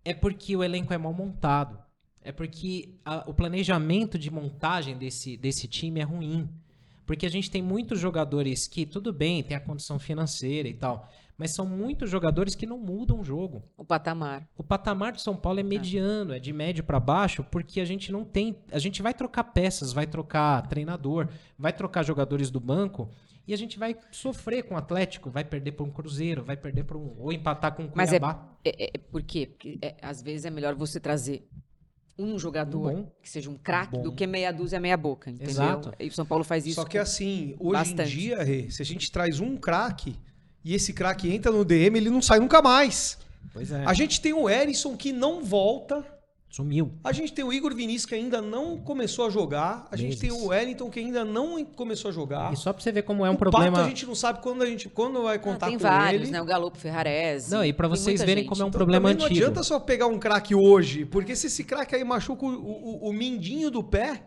É porque o elenco é mal montado. É porque a, o planejamento de montagem desse, desse time é ruim. Porque a gente tem muitos jogadores que, tudo bem, tem a condição financeira e tal, mas são muitos jogadores que não mudam o jogo. O patamar. O patamar do São Paulo é mediano, é, é de médio para baixo, porque a gente não tem... A gente vai trocar peças, vai trocar treinador, vai trocar jogadores do banco... E a gente vai sofrer com o Atlético, vai perder para um Cruzeiro, vai perder para um... Ou empatar com o Cuiabá. Mas é, é, é por quê? Porque é, às vezes é melhor você trazer um jogador bom, que seja um craque, do que meia dúzia, meia boca, entendeu? Exato. E o São Paulo faz isso. Só que assim, hoje bastante. em dia, Rê, se a gente traz um craque e esse craque entra no D M, ele não sai nunca mais. Pois é. A gente tem o Ellison que não volta... Sumiu. A gente tem o Igor Vinícius que ainda não começou a jogar. A Vezes. gente tem o Wellington que ainda não começou a jogar. E só pra você ver como é um o problema... Pato, a gente não sabe quando, a gente, quando vai contar ah, tem com vários, ele. Né? O Galo, o Ferrarese. Não, e pra vocês verem gente. como é um então, problema antigo. Não adianta só pegar um craque hoje, porque se esse craque aí machuca o, o, o mindinho do pé,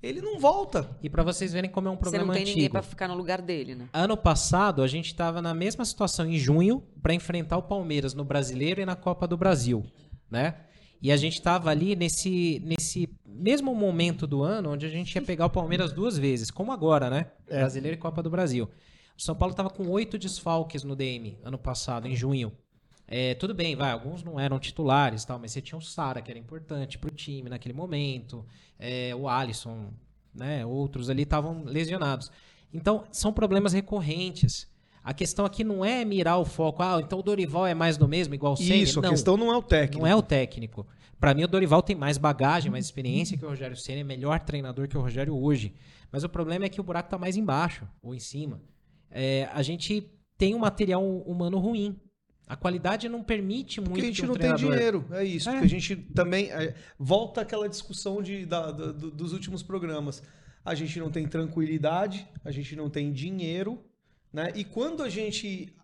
ele não volta. E pra vocês verem como é um problema antigo. Você não tem antigo. ninguém pra ficar no lugar dele, né? Ano passado, a gente tava na mesma situação em junho pra enfrentar o Palmeiras no Brasileiro e na Copa do Brasil, né? E a gente estava ali nesse, nesse mesmo momento do ano onde a gente ia pegar o Palmeiras duas vezes, como agora, né? É. Brasileiro e Copa do Brasil. O São Paulo estava com oito desfalques no D M ano passado, em junho. É, tudo bem, vai, alguns não eram titulares, tal, mas você tinha o Sara, que era importante para o time naquele momento, é, o Alisson, né, outros ali estavam lesionados. Então, são problemas recorrentes. A questão aqui não é mirar o foco, ah, então o Dorival é mais do mesmo, igual o Ceni. Isso, não, a questão não é o técnico. Não é o técnico. Para mim, o Dorival tem mais bagagem, mais experiência que o Rogério Ceni, é melhor treinador que o Rogério hoje. Mas o problema é que o buraco está mais embaixo, ou em cima. É, a gente tem um material humano ruim. A qualidade não permite muito. Porque a gente que um não treinador... tem dinheiro, é isso. É. Porque a gente também... É, volta àquela discussão de, da, da, dos últimos programas. A gente não tem tranquilidade, a gente não tem dinheiro, né? E quando a gente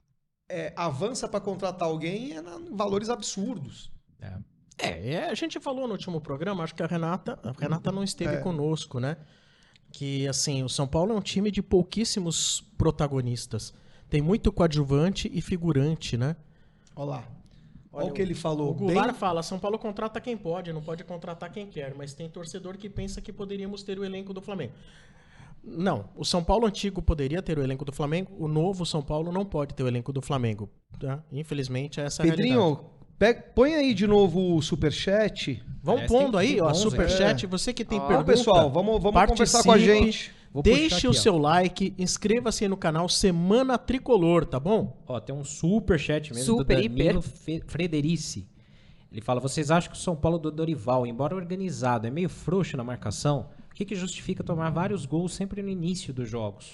é, avança para contratar alguém, é na, valores absurdos. É. é, a gente falou no último programa, acho que a Renata, a Renata não esteve é. conosco, né? Que, assim, o São Paulo é um time de pouquíssimos protagonistas. Tem muito coadjuvante e figurante, né? Olha lá. Olha, Olha o que ele falou. O Goulart bem... fala, São Paulo contrata quem pode, não pode contratar quem quer, mas tem torcedor que pensa que poderíamos ter o elenco do Flamengo. Não, o São Paulo antigo poderia ter o elenco do Flamengo, o novo São Paulo não pode ter o elenco do Flamengo. Tá? Infelizmente, essa é a Pedrinho, realidade. Pedrinho, põe aí de novo o superchat. Vão é, pondo aí, ó, superchat. É. Você que tem ah, pergunta. Pessoal, vamos, vamos conversar com a gente. Vou Deixe aqui, o seu ó. like, inscreva-se no canal Semana Tricolor, tá bom? Ó, tem um superchat mesmo super do Danilo hiper. Frederici. Ele fala, vocês acham que o São Paulo do Dorival, embora organizado, é meio frouxo na marcação? O que, que justifica tomar vários gols sempre no início dos jogos?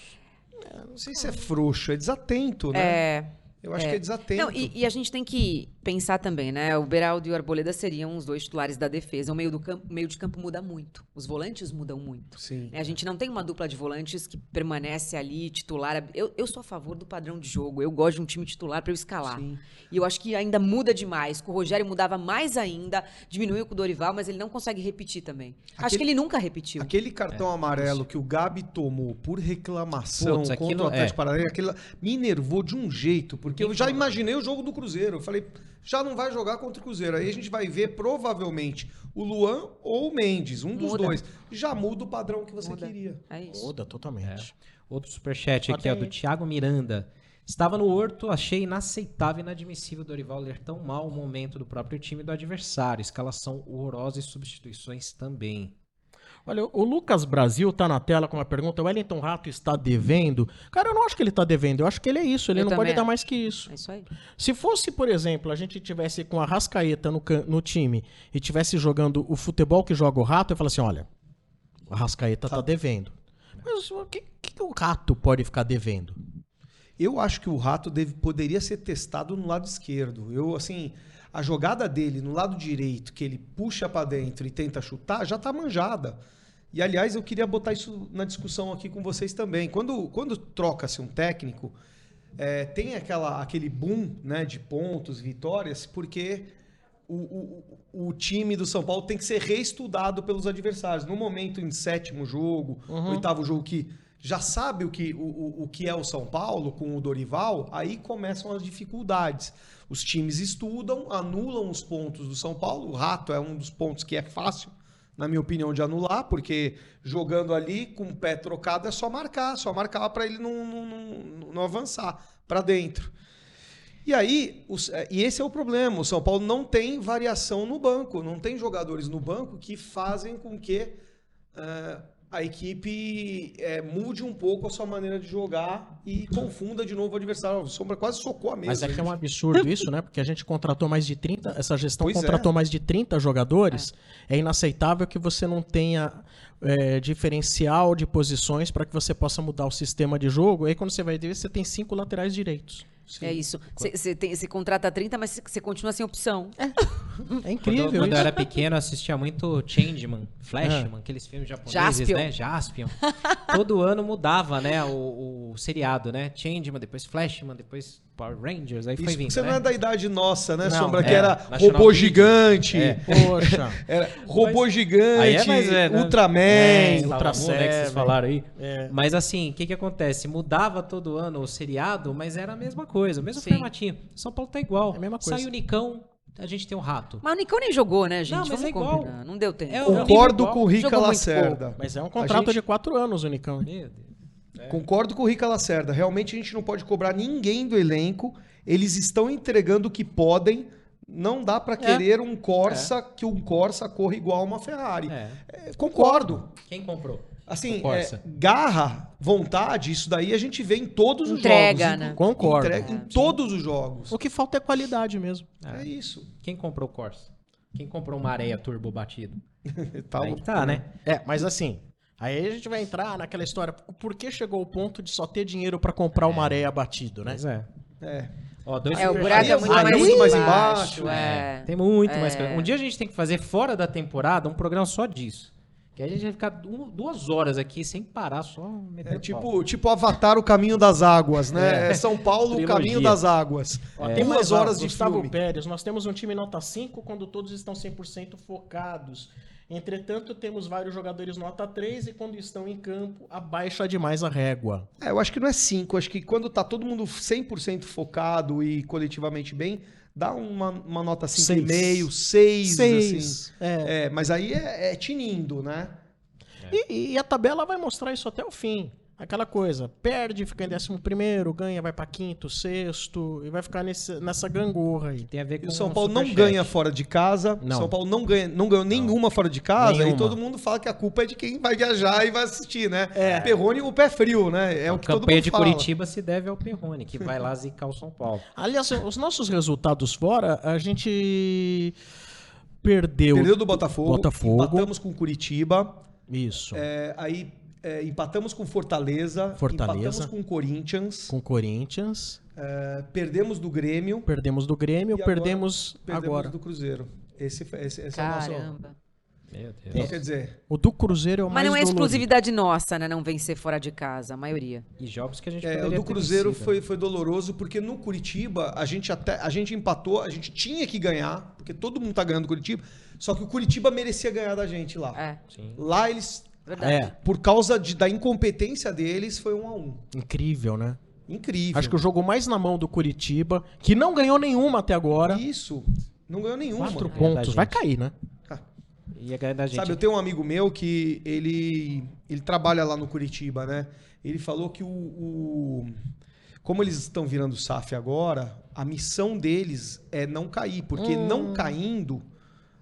Não sei se é frouxo, é desatento, né? É, Eu acho é. que é desatento. Não, e, e a gente tem que pensar também, né? O Beraldo e o Arboleda seriam os dois titulares da defesa. O meio, do campo, o meio de campo muda muito. Os volantes mudam muito. Sim. A gente não tem uma dupla de volantes que permanece ali, titular. Eu, eu sou a favor do padrão de jogo. Eu gosto de um time titular para eu escalar. Sim. E eu acho que ainda muda demais. Com o Rogério mudava mais ainda, diminuiu com o Dorival, mas ele não consegue repetir também. Aquele, acho que ele nunca repetiu. Aquele cartão é, amarelo que o Gabi tomou por reclamação Puts, contra o Athletico é. Paranaense, aquilo me enervou de um jeito, porque eu já imaginei o jogo do Cruzeiro. Eu falei, já não vai jogar contra o Cruzeiro. Aí a gente vai ver, provavelmente, o Luan ou o Mendes, um dos muda. dois. Já muda o padrão que você muda. queria. É isso. Muda totalmente. É. Outro superchat aqui, okay. ó, do Thiago Miranda. Estava no Horto, achei inaceitável e inadmissível o Dorival ler tão mal o momento do próprio time e do adversário. Escalação horrorosa e substituições também. Olha, o Lucas Brasil tá na tela com uma pergunta, o Wellington Rato está devendo? Cara, eu não acho que ele está devendo, eu acho que ele é isso, ele eu não pode acho. dar mais que isso. É isso aí. Se fosse, por exemplo, a gente tivesse com a Arrascaeta no, no time e tivesse jogando o futebol que joga o Rato, eu falo assim, olha, a Arrascaeta tá, tá devendo. Mas o que, que o Rato pode ficar devendo? Eu acho que o Rato deve, poderia ser testado no lado esquerdo. Eu, assim... A jogada dele no lado direito, que ele puxa para dentro e tenta chutar, já tá manjada. E, aliás, eu queria botar isso na discussão aqui com vocês também. Quando, quando troca-se um técnico, é, tem aquela, aquele boom, né, de pontos, vitórias, porque o, o, o time do São Paulo tem que ser reestudado pelos adversários. No momento, em sétimo jogo, uhum. oitavo jogo, que já sabe o que, o, o que é o São Paulo com o Dorival, aí começam as dificuldades. Os times estudam, anulam os pontos do São Paulo. O Rato é um dos pontos que é fácil, na minha opinião, de anular, porque jogando ali com o pé trocado é só marcar, só marcar para ele não, não, não, não avançar para dentro. E aí, os, e esse é o problema, o São Paulo não tem variação no banco, não tem jogadores no banco que fazem com que uh, a equipe é, mude um pouco a sua maneira de jogar e confunda de novo o adversário. O Sombra quase socou a mesa. Mas é gente. que é um absurdo isso, né? Porque a gente contratou mais de trinta, essa gestão pois contratou é. mais de trinta jogadores. É, é inaceitável que você não tenha é, diferencial de posições para que você possa mudar o sistema de jogo. Aí quando você vai ver, você tem cinco laterais direitos. Sim. É isso. Você contrata trinta, mas você continua sem opção. É, é incrível. Quando, quando eu era pequeno, eu assistia muito Changeman, Flashman, é. aqueles filmes japoneses, Jaspion. né? Jaspion. Todo ano mudava, né? O, o seriado, né? Changeman, depois Flashman, depois Power Rangers, aí isso foi vindo, você né? não é da idade nossa, né, não, Sombra? É, que era National robô gigante. É. Poxa. Era robô mas, gigante, é, é, né? Ultraman. É, Ultra Moon, né, que vocês falaram aí. É. Mas assim, o que que acontece? Mudava todo ano o seriado, mas era a mesma coisa. Coisa, mesmo Sim. formatinho. São Paulo tá igual. É a mesma coisa. Saiu o Nicão, A gente tem o Rato. Mas o Nicão nem jogou, né, gente? Não, mas Vamos é igual. Combinar. Não deu tempo. É, Concordo com o Rica Lacerda. Mas é um contrato gente... de quatro anos o Nicão. Meu Deus. É. Concordo com o Rica Lacerda. Realmente a gente não pode cobrar ninguém do elenco. Eles estão entregando o que podem. Não dá para querer é. um Corsa é. que um Corsa corra igual uma Ferrari. É. É, concordo. Quem comprou? Assim, é, garra, vontade, isso daí a gente vê em todos Entrega, os jogos. Né? Concordo. Entrega, é, em sim. todos os jogos. O que falta é qualidade mesmo. É, é isso. Quem comprou o Corsa? Quem comprou uma areia turbo batido? tá, aí tá, né? É, mas assim... Aí a gente vai entrar naquela história, por que chegou o ponto de só ter dinheiro para comprar é. uma areia batido, né? Pois é. É. Ó, dois é o buraco é muito, mais, é muito mais embaixo. embaixo é. É. Tem muito é. mais. Um dia a gente tem que fazer fora da temporada um programa só disso. Que a gente vai ficar duas horas aqui sem parar, só meter é, tipo, tipo Avatar, o Caminho das Águas, né? É. São Paulo, o Caminho das Águas. Ó, é. Tem umas horas de Gustavo filme. Pérez, nós temos um time nota cinco quando todos estão cem por cento focados. Entretanto, temos vários jogadores nota três e quando estão em campo, abaixa demais a régua. É, eu acho que não é cinco, acho que quando tá todo mundo cem por cento focado e coletivamente bem, dá uma, uma nota cinco vírgula cinco, seis, assim. É. É, mas aí é, é tinindo, né? É. E, e a tabela vai mostrar isso até o fim. Aquela coisa, perde, fica em décimo primeiro, ganha, vai pra quinto, sexto, e vai ficar nesse, nessa gangorra aí. Tem a ver com e o São Paulo não ganha fora de casa, não. São Paulo não, ganha, não ganhou nenhuma não. fora de casa, nenhuma. E todo mundo fala que a culpa é de quem vai viajar e vai assistir, né? É. Perrone, o pé frio, né? É o que todo mundo fala. A campanha de Curitiba se deve ao Perrone, que vai lá zicar o São Paulo. Aliás, os nossos resultados fora, a gente perdeu... Perdeu do Botafogo, Botafogo. Empatamos com Curitiba. Isso. É, aí... É, empatamos com Fortaleza, Fortaleza, empatamos com Corinthians, com Corinthians, é, perdemos do Grêmio, perdemos do Grêmio, agora, perdemos agora do Cruzeiro. Esse, esse, esse Caramba. é o nosso. Meu Deus. Então, quer dizer, o do Cruzeiro é o mais dolorido. Mas não é exclusividade nossa, né? Não vencer fora de casa, a maioria. E jogos que a gente é, poderia ter. O do Cruzeiro foi, foi doloroso porque no Curitiba a gente até a gente empatou, a gente tinha que ganhar porque todo mundo tá ganhando o Curitiba. Só que o Curitiba merecia ganhar da gente lá. É. Sim. Lá eles É. Por causa de, da incompetência deles, foi um a um. Incrível, né? Incrível. Acho que o jogo mais na mão do Curitiba, que não ganhou nenhuma até agora. Isso, não ganhou nenhuma. Quatro pontos, vai cair, né? Ah. Ia ganhar da gente. Sabe, eu tenho um amigo meu que ele, ele trabalha lá no Curitiba, né? Ele falou que o, o como eles estão virando S A F agora, a missão deles é não cair, porque hum. não caindo...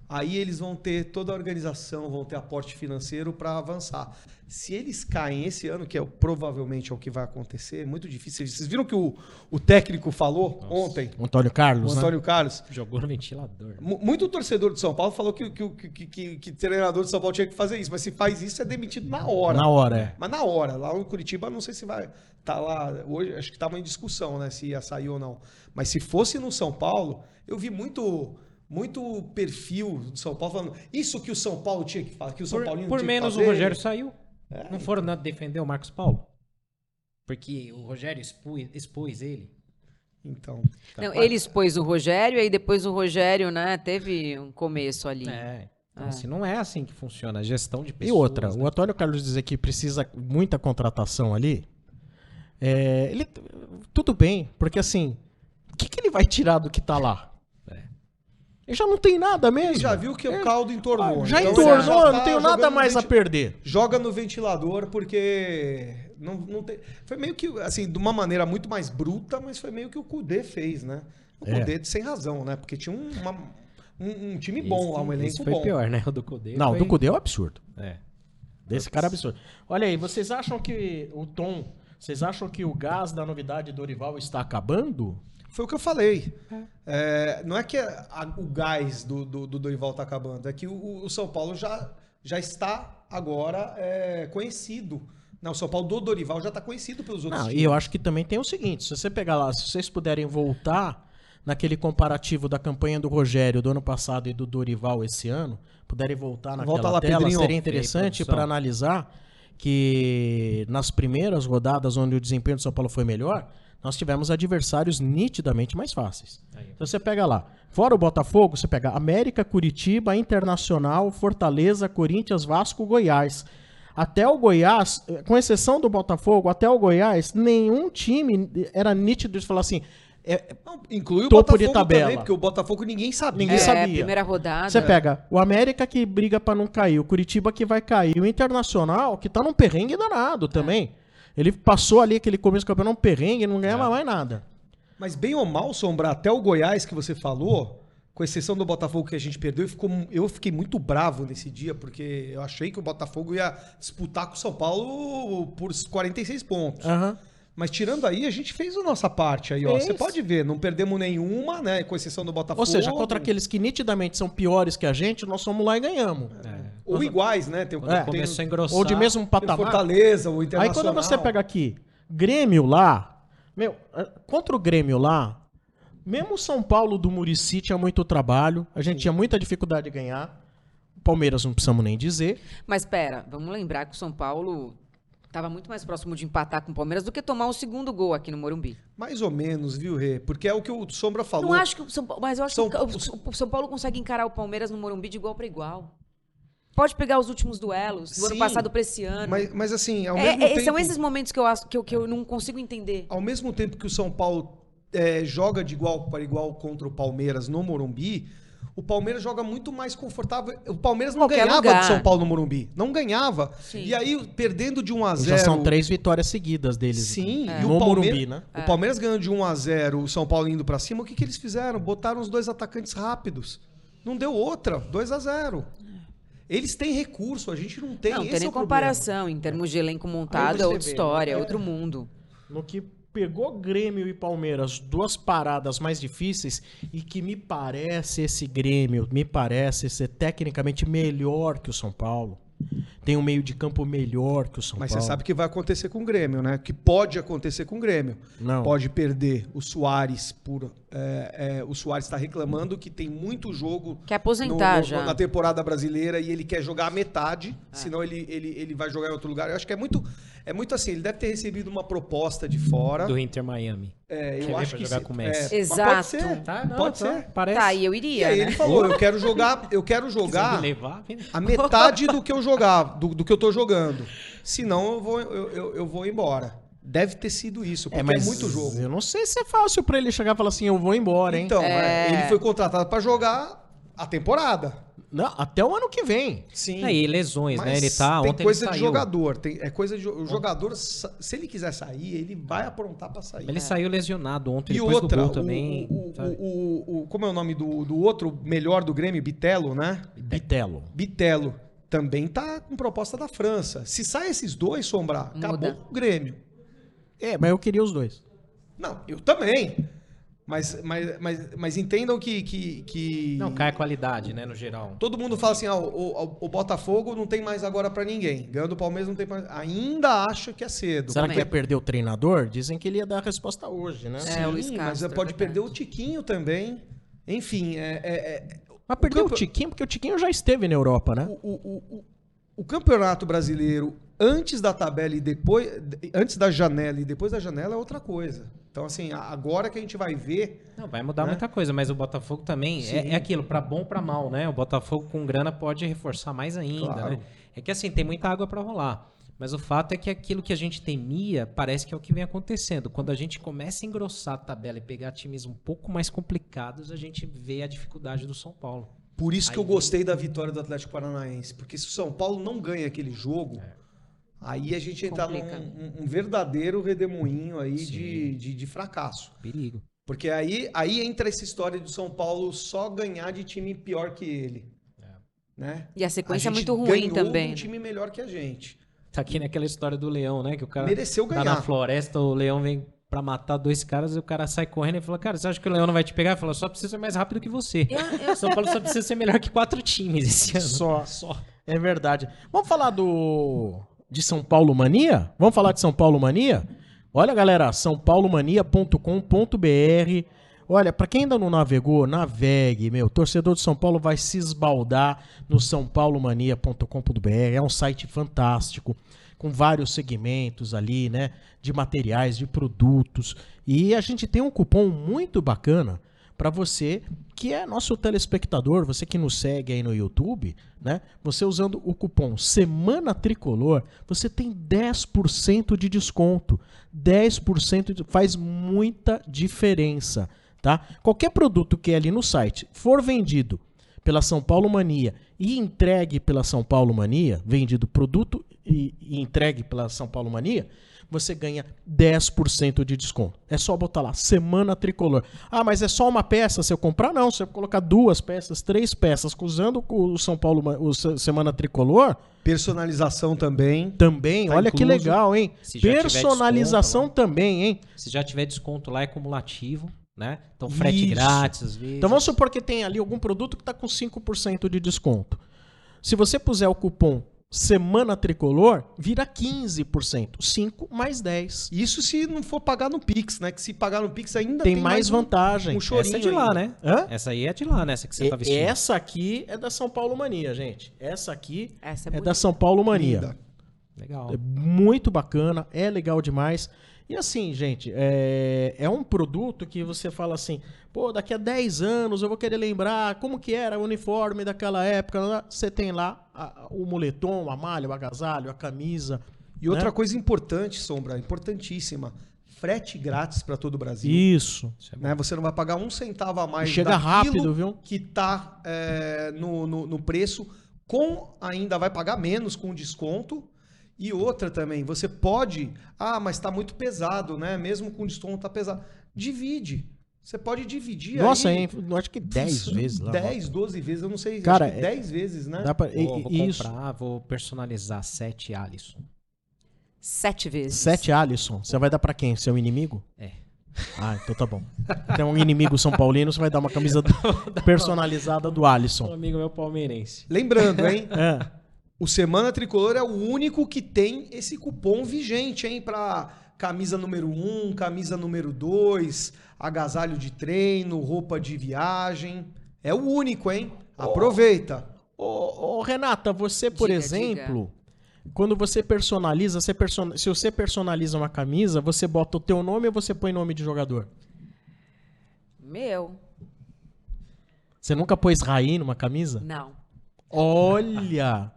Aí eles vão ter toda a organização, vão ter aporte financeiro para avançar. Se eles caem esse ano, que é provavelmente é o que vai acontecer, é muito difícil. Vocês viram que o, o técnico falou Nossa. ontem? Antônio Carlos, o Antônio né? Carlos. Jogou no ventilador. M- muito torcedor de São Paulo falou que o que, que, que, que treinador de São Paulo tinha que fazer isso. Mas se faz isso, é demitido na hora. Na hora, é. Mas na hora. Lá em Curitiba, não sei se vai... Tá lá hoje, acho que estava em discussão, né? Se ia sair ou não. Mas se fosse no São Paulo, eu vi muito... Muito perfil do São Paulo falando isso que o São Paulo tinha que falar, que o São Paulo tinha que fazer. Por menos o Rogério saiu. É. Não foram nada defender o Marcos Paulo? Porque o Rogério expôs, expôs ele. Então. Tá não, pra... ele expôs o Rogério e aí depois o Rogério, né, teve um começo ali. É. Então, ah. assim, não é assim que funciona a gestão de pessoas. E outra, né? O Antônio Carlos dizer que precisa muita contratação ali. É, ele, tudo bem, porque assim, o que, que ele vai tirar do que tá lá? Ele já não tem nada mesmo. Ele já viu que é. o caldo entornou. Ah, já então, entornou, já tá não tenho nada mais venti... a perder. Joga no ventilador porque... Não, não tem... Foi meio que, assim, de uma maneira muito mais bruta, mas foi meio que o Kudê fez, né? O é. Kudê sem razão, né? Porque tinha um, uma, um, um time bom esse, lá, um elenco esse foi bom. foi pior, né? O do Kudê Não, o foi... do Kudê é um absurdo. É. Desse cara é absurdo. Olha aí, vocês acham que o Tom... Vocês acham que o gás da novidade do Dorival está acabando? Foi o que eu falei. É. É, não é que a, a, o gás do, do, do Dorival está acabando, é que o, o São Paulo já, já está agora é, conhecido. Não, o São Paulo do Dorival já está conhecido pelos outros não, times. E eu acho que também tem o seguinte, se você pegar lá, se vocês puderem voltar naquele comparativo da campanha do Rogério do ano passado e do Dorival esse ano, puderem voltar naquela Volta lá, tela, Pedrinho. Seria interessante para analisar que nas primeiras rodadas onde o desempenho do São Paulo foi melhor, nós tivemos adversários nitidamente mais fáceis. Aí, então você pega lá, fora o Botafogo, você pega América, Curitiba, Internacional, Fortaleza, Corinthians, Vasco, Goiás. Até o Goiás, com exceção do Botafogo, até o Goiás, nenhum time era nítido de falar assim, É, inclui o topo Botafogo de tabela. Também, porque o Botafogo ninguém sabia. Ninguém é, sabia. Primeira rodada. Você pega o América que briga pra não cair, o Curitiba que vai cair, o Internacional que tá num perrengue danado também. É. Ele passou ali aquele começo do campeonato num perrengue, não ganhava é. mais nada. Mas bem ou mal, Sombra, até o Goiás que você falou, com exceção do Botafogo que a gente perdeu, ficou, eu fiquei muito bravo nesse dia, porque eu achei que o Botafogo ia disputar com o São Paulo por quarenta e seis pontos. Aham. Uhum. Mas tirando aí, a gente fez a nossa parte aí, ó. Você pode ver, não perdemos nenhuma, né? Com exceção do Botafogo. Ou seja, contra aqueles que nitidamente são piores que a gente, nós fomos lá e ganhamos. É. Ou nossa, iguais, né? Tem, é, tem, começou a engrossar. Ou de mesmo patamar. Fortaleza, o Internacional. Aí quando você pega aqui, Grêmio lá, meu, contra o Grêmio lá, mesmo o São Paulo do Muricy tinha muito trabalho, a gente Sim. tinha muita dificuldade de ganhar. O Palmeiras não precisamos nem dizer. Mas pera, vamos lembrar que o São Paulo... Estava muito mais próximo de empatar com o Palmeiras do que tomar o segundo gol aqui no Morumbi. Mais ou menos, viu, Rê? Porque é o que o Sombra falou. Não acho que o São Paulo, mas eu acho São... que o São Paulo consegue encarar o Palmeiras no Morumbi de igual para igual. Pode pegar os últimos duelos do Sim, ano passado para esse ano. Mas, mas assim, ao é, mesmo é, tempo... São esses momentos que eu, acho, que, eu, que eu não consigo entender. Ao mesmo tempo que o São Paulo é, joga de igual para igual contra o Palmeiras no Morumbi... O Palmeiras joga muito mais confortável. O Palmeiras não Qualquer ganhava lugar. do São Paulo no Morumbi. Não ganhava. Sim. E aí, perdendo de um a zero... Já são três vitórias seguidas deles. Sim. É. E no o Morumbi, né? O Palmeiras ganhando de um a zero, o São Paulo indo pra cima, o que, que eles fizeram? Botaram os dois atacantes rápidos. Não deu outra. dois a zero. Eles têm recurso, a gente não tem. Não, não tem nem é comparação. Problema. Em termos de elenco montado, é outra história, é outro mundo. No que... Pegou Grêmio e Palmeiras, duas paradas mais difíceis, e que me parece esse Grêmio, me parece ser tecnicamente melhor que o São Paulo. Tem um meio de campo melhor que o São Mas Paulo. Mas você sabe que vai acontecer com o Grêmio, né? Que pode acontecer com o Grêmio. Não. Pode perder o Suárez por... É, é, o Suárez está reclamando que tem muito jogo quer aposentar no, no, já. na temporada brasileira e ele quer jogar a metade, é. senão ele, ele, ele vai jogar em outro lugar. Eu acho que é muito... É muito assim, ele deve ter recebido uma proposta de fora. Do Inter Miami. É, eu acho que jogar com o Messi. É, Exato. Pode ser, tá, não, pode tá, ser. Parece. Tá, e eu iria, e aí né? ele falou, eu quero jogar, eu quero jogar levar, a metade do que eu jogar, do, do que eu tô jogando. Senão eu vou, eu, eu, eu vou embora. Deve ter sido isso, porque é, mas é muito jogo. Eu não sei se é fácil pra ele chegar e falar assim, eu vou embora, hein? Então, é... ele foi contratado pra jogar a temporada. Não, até o ano que vem. Sim. E lesões, mas né? Ele tá tem ontem coisa ele de saiu. jogador. Tem, é coisa de o jogador. Se ele quiser sair, ele vai aprontar pra sair. Mas ele é. saiu lesionado ontem. E depois outra, do gol também. O, o, o, o, como é o nome do, do outro melhor do Grêmio? Bitelo, né? Bitelo. Bitelo. Também tá com proposta da França. Se sai esses dois, Sombrar, acabou o Grêmio. É, mas eu queria os dois. Não, eu também. Mas, mas, mas, mas entendam que, que, que... Não, cai a qualidade, né, no geral. Todo mundo fala assim, ah, o, o, o Botafogo não tem mais agora pra ninguém. Ganhando o Palmeiras não tem mais... Ainda acho que é cedo. Será porque... que ia perder o treinador? Dizem que ele ia dar a resposta hoje, né? Sim, é, o Luiz Castro, mas pode é perder o Tiquinho também. Enfim, é... é, é... Mas perdeu o, campe... o Tiquinho, porque o Tiquinho já esteve na Europa, né? O, o, o, o Campeonato Brasileiro... Antes da tabela e depois... Antes da janela e depois da janela é outra coisa. Então, assim, agora que a gente vai ver... Não, vai mudar né? muita coisa, mas o Botafogo também... É, é aquilo, pra bom ou pra mal, né? O Botafogo com grana pode reforçar mais ainda, claro. né? É que, assim, tem muita água pra rolar. Mas o fato é que aquilo que a gente temia parece que é o que vem acontecendo. Quando a gente começa a engrossar a tabela e pegar times um pouco mais complicados, a gente vê a dificuldade do São Paulo. Por isso Aí que eu gostei vem... da vitória do Athletico Paranaense. Porque se o São Paulo não ganha aquele jogo... É. Aí a gente entra num um, um verdadeiro redemoinho aí de, de, de fracasso. Perigo. Porque aí, aí entra essa história do São Paulo só ganhar de time pior que ele. É. Né? E a sequência a gente é muito ruim também. Um time melhor que a gente. Tá aqui naquela história do leão, né? Que o cara mereceu ganhar. Tá na floresta, o leão vem pra matar dois caras e o cara sai correndo e fala, cara, você acha que o leão não vai te pegar? Ele fala, só precisa ser mais rápido que você. Eu, eu... São Paulo só precisa ser melhor que quatro times esse ano. Só, só. É verdade. Vamos falar do... de São Paulo Mania? Vamos falar de São Paulo Mania? Olha, galera, são paulo mania ponto com ponto b r. Olha, pra quem ainda não navegou, navegue, meu. Torcedor de São Paulo vai se esbaldar no são paulo mania ponto com ponto b r. É um site fantástico, com vários segmentos ali, né? De materiais, de produtos. E a gente tem um cupom muito bacana para você que é nosso telespectador, você que nos segue aí no YouTube, né? Você usando o cupom Semana Tricolor, você tem dez por cento de desconto. dez por cento de... faz muita diferença, tá? Qualquer produto que é ali no site for vendido pela São Paulo Mania e entregue pela São Paulo Mania, vendido produto e, e entregue pela São Paulo Mania, você ganha dez por cento de desconto. É só botar lá, Semana Tricolor. Ah, mas é só uma peça se eu comprar? Não, se eu colocar duas peças, três peças, usando o São Paulo, o Semana Tricolor... Personalização também. Também, tá, olha incluso. Que legal, hein? Personalização desconto, também, hein? Se já tiver desconto lá, é cumulativo, né? Então, frete Isso. grátis, às vezes. Então, vamos supor que tem ali algum produto que está com cinco por cento de desconto. Se você puser o cupom Semana Tricolor, vira quinze por cento. cinco mais dez. Isso se não for pagar no Pix, né? Que se pagar no Pix ainda tem, tem mais, mais vantagem. Um, um chorinho Essa é de lá, ainda. né? Hã? Essa aí é de lá, né? Essa que você e, tá vestindo. Essa aqui é da São Paulo Mania, gente. Essa aqui Essa é, é da São Paulo Mania. Linda. Legal. É muito bacana, é legal demais. E assim, gente, é, é um produto que você fala assim, pô, daqui a dez anos eu vou querer lembrar como que era o uniforme daquela época. Você tem lá a, o moletom, a malha, o agasalho, a camisa. E né? Outra coisa importante, Sombra, importantíssima, frete grátis para todo o Brasil. Isso. Né? Você não vai pagar um centavo a mais. E chega rápido, viu? Que tá é, no, no, no preço, com ainda vai pagar menos com desconto. E outra também, você pode... Ah, mas tá muito pesado, né? Mesmo com o desconto tá pesado. Divide. Você pode dividir. Nossa, aí... Nossa, eu acho que dez vezes. Lá, dez, doze vezes, eu não sei. Cara, acho que dez vezes, né? Dá pra... Pô, vou Isso. comprar, vou personalizar sete Alisson. Sete vezes. Sete Alisson. Você vai dar pra quem? Seu inimigo? É. Ah, então tá bom. Tem um inimigo São Paulino, você vai dar uma camisa personalizada do Alisson. Um amigo meu palmeirense. Lembrando, hein? É. O Semana Tricolor é o único que tem esse cupom vigente, hein? Para camisa número um, camisa número dois, agasalho de treino, roupa de viagem. É o único, hein? Aproveita. Ô, oh, oh, Renata, você, por diga, exemplo, diga. Quando você personaliza, você person... se você personaliza uma camisa, você bota o teu nome ou você põe nome de jogador? Meu. Você nunca pôs Raí numa camisa? Não. Olha...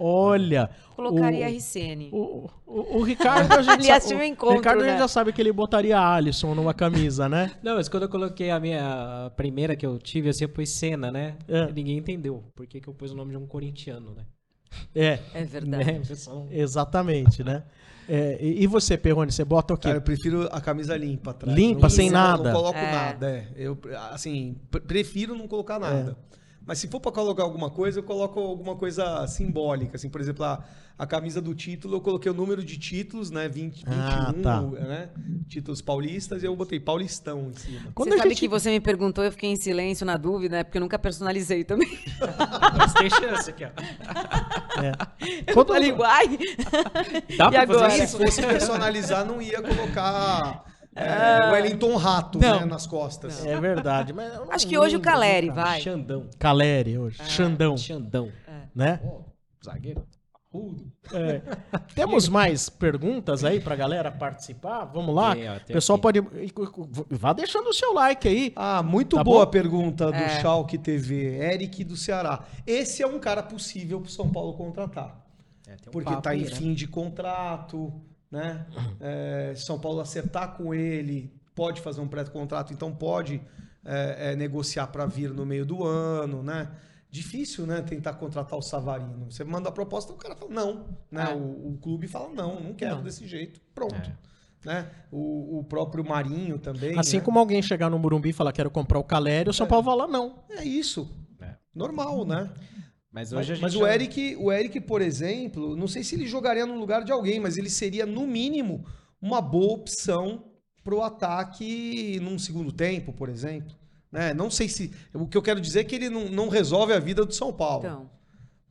Olha. Colocaria o, R C N. O, o, o Ricardo, a gente, Aliás, sa o encontro, Ricardo né? a gente já sabe que ele botaria Alisson numa camisa, né? Não, mas quando eu coloquei a minha a primeira que eu tive, assim, eu pus Sena, né? É. Ninguém entendeu por que, que eu pus o nome de um corintiano, né? É. É verdade. Né? Exatamente, né? É, e você, Perrone, você bota o quê? Cara, eu prefiro a camisa limpa. Atrás. Limpa, não, sem nada. Eu não coloco é. nada, é. Eu, assim, prefiro não colocar nada. É. Mas se for para colocar alguma coisa, eu coloco alguma coisa simbólica. Assim, por exemplo, a, a camisa do título, eu coloquei o número de títulos, né? vinte, vinte e um, ah, tá. né? Títulos paulistas, e eu botei paulistão em cima. Quando você a sabe gente... que você me perguntou, eu fiquei em silêncio na dúvida, porque eu nunca personalizei também. Mas tem chance aqui, ó. É. Quando... Eu falei, uai! Dá pra fazer isso? Se fosse personalizar, não ia colocar... É, Wellington Rato, né, nas costas. Não. É verdade. Mas acho que hoje o Caleri vai. Xandão. Caleri hoje. É. Xandão. Xandão. É. Né? Oh, zagueiro. É. Temos mais perguntas aí pra galera participar? Vamos lá? É, o pessoal aqui. pode... Vá deixando o seu like aí. Ah, muito tá boa bom? a pergunta do é. Chalk T V. Eric do Ceará. Esse é um cara possível pro São Paulo contratar. É, tem um porque tá aí, em né? fim de contrato... Né? É, São Paulo acertar com ele, pode fazer um pré-contrato, então pode é, é, negociar para vir no meio do ano, né? Difícil, né? Tentar contratar o Savarino. Você manda a proposta, o cara fala não, né? É. O, o clube fala não, não quero não. desse jeito, pronto. É. Né? O, o próprio Marinho também. Assim né? como alguém chegar no Morumbi e falar quero comprar o Calério, o São é. Paulo fala não. É isso. É. Normal, né? Mas, hoje mas, a gente mas o, Eric, o Eric, por exemplo, não sei se ele jogaria no lugar de alguém, mas ele seria, no mínimo, uma boa opção para o ataque num segundo tempo, por exemplo. Né? Não sei se... O que eu quero dizer é que ele não, não resolve a vida do São Paulo. Então.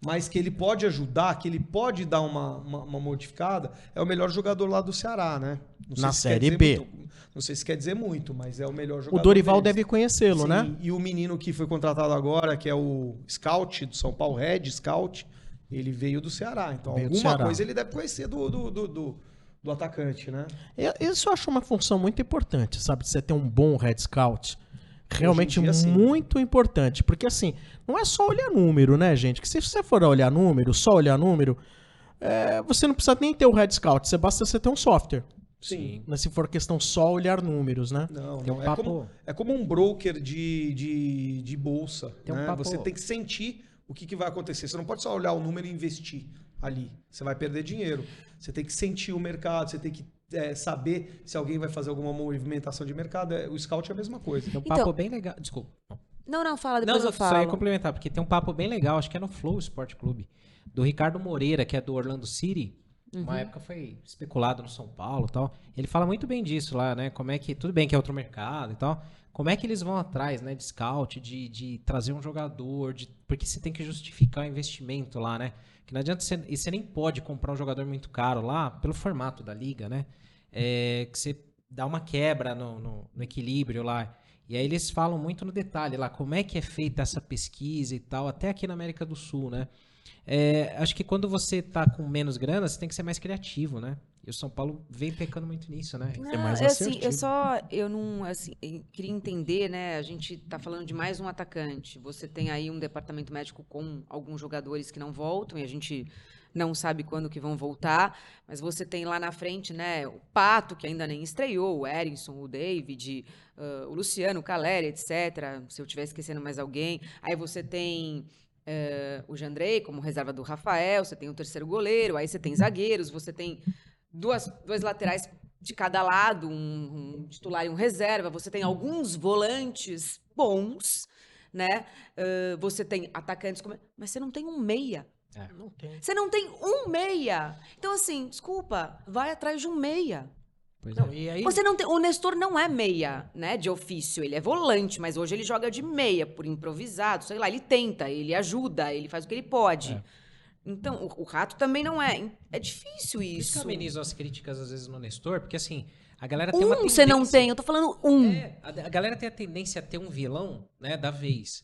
Mas que ele pode ajudar, que ele pode dar uma, uma, uma modificada, é o melhor jogador lá do Ceará, né? Não Na Série B. Muito, não sei se quer dizer muito, mas é o melhor jogador. O Dorival deles. deve conhecê-lo, né? E o menino que foi contratado agora, que é o Scout do São Paulo, Red Scout, ele veio do Ceará. Então, veio alguma Ceará. coisa ele deve conhecer do, do, do, do, do atacante, né? Eu, isso eu acho uma função muito importante, sabe? Você ter um bom Red Scout... realmente dia, muito sim. importante. Porque assim, não é só olhar número, né, gente? Que se você for olhar número, só olhar número, é, você não precisa nem ter o Red Scout, você basta você ter um software. Sim. Mas se for questão só olhar números, né? Não, não. Um papo... é, como, é como um broker de, de, de bolsa. Tem né? um papo... Você tem que sentir o que, que vai acontecer. Você não pode só olhar o número e investir ali. Você vai perder dinheiro. Você tem que sentir o mercado, você tem que é, saber se alguém vai fazer alguma movimentação de mercado. O scout é a mesma coisa. Tem um papo então... bem legal. Desculpa. Não, não, fala, depois não, eu falo. Só ia complementar, porque tem um papo bem legal, acho que é no Flow Sport Clube, do Ricardo Moreira, que é do Orlando City. Uhum. Uma época foi especulado no São Paulo e tal. Ele fala muito bem disso lá, né? Como é que, tudo bem que é outro mercado e tal, como é que eles vão atrás, né? De scout, de, de trazer um jogador, de, porque você tem que justificar o investimento lá, né? Que não adianta você, e você nem pode comprar um jogador muito caro lá, pelo formato da liga, né? É, que você dá uma quebra no, no, no equilíbrio lá. E aí eles falam muito no detalhe lá, como é que é feita essa pesquisa e tal, até aqui na América do Sul, né? É, acho que quando você tá com menos grana, você tem que ser mais criativo, né? E o São Paulo vem pecando muito nisso, né? Não, é mais assim, eu só, eu não, assim, eu queria entender, né? A gente tá falando de mais um atacante. Você tem aí um departamento médico com alguns jogadores que não voltam e a gente não sabe quando que vão voltar. Mas você tem lá na frente, né? O Pato, que ainda nem estreou, o Erickson, o David, uh, o Luciano, o Caleri, etcétera. Se eu estiver esquecendo mais alguém. Aí você tem... Uh, o Jandrei como reserva do Rafael, você tem o terceiro goleiro, aí você tem zagueiros, você tem duas, duas laterais de cada lado, um, um titular e um reserva, você tem alguns volantes bons, né? Uh, você tem atacantes, como... mas você não tem um meia. É. Não tem. Você não tem um meia. Então, assim, desculpa, vai atrás de um meia. Não, e aí... Você não tem, o Nestor não é meia, né, de ofício, ele é volante, mas hoje ele joga de meia, por improvisado, sei lá, ele tenta, ele ajuda, ele faz o que ele pode. É. Então, o, o Rato também não é, é difícil isso. Por isso amenizo as críticas, às vezes, no Nestor, porque assim, a galera tem um, uma tendência... Um você não tem, eu tô falando um. É, a, a galera tem a tendência a ter um vilão, né, da vez.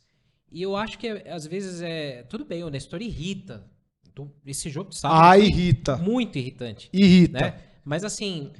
E eu acho que, às vezes, é tudo bem, o Nestor irrita. Então, esse jogo de sábado... Ah, irrita. Muito irritante. Irrita. Né? Mas assim...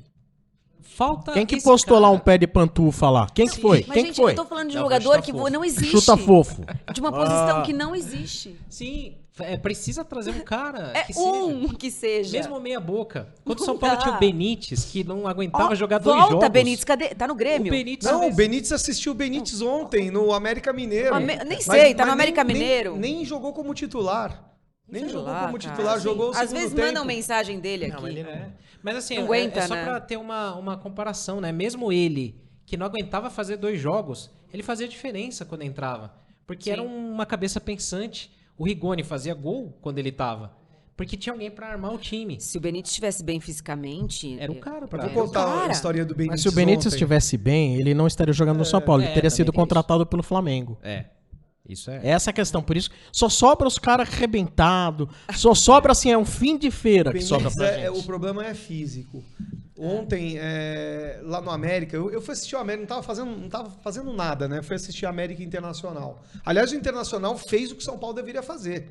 Falta Quem que postou cara. lá um pé de pantufa lá? Quem que foi? Mas, Quem gente, foi? eu tô falando de não, jogador que fofo. não existe. Chuta fofo. De uma posição ah. que não existe. Sim, é, precisa trazer um cara. É que um seja. que seja. Mesmo meia boca. Quando o São Paulo tinha o Benítez, que não aguentava oh, jogar dois volta, jogos. Volta, Benítez, cadê? Tá no Grêmio. O Benítez não, o Benítez assistiu o Benítez ontem no América Mineiro. Ame... Nem sei, mas, tá mas no América nem, Mineiro. Nem, nem jogou como titular. Nem jogou lá, como titular, cara, jogou assim, o segundo tempo. Às vezes mandam mensagem dele aqui. Não, ele não é. Mas assim, não aguenta, é, é só né? pra ter uma, uma comparação, né? Mesmo ele, que não aguentava fazer dois jogos, ele fazia diferença quando entrava. Porque Sim. era uma cabeça pensante. O Rigoni fazia gol quando ele tava. Porque tinha alguém pra armar o time. Se o Benítez estivesse bem fisicamente... Era o cara pra... Eu vou contar cara. a história do Benítez. Mas se o Benítez ontem. estivesse bem, ele não estaria jogando é, no São Paulo. Ele é, teria sido contratado pelo Flamengo. É. Isso é. Essa é a questão, por isso só sobra os caras arrebentados, só sobra assim, é um fim de feira que Benítez sobra pra é, gente. O problema é físico. Ontem, é, lá no América, eu, eu fui assistir o América, não tava fazendo, não tava fazendo nada, né? Fui assistir o América Internacional. Aliás, o Internacional fez o que o São Paulo deveria fazer,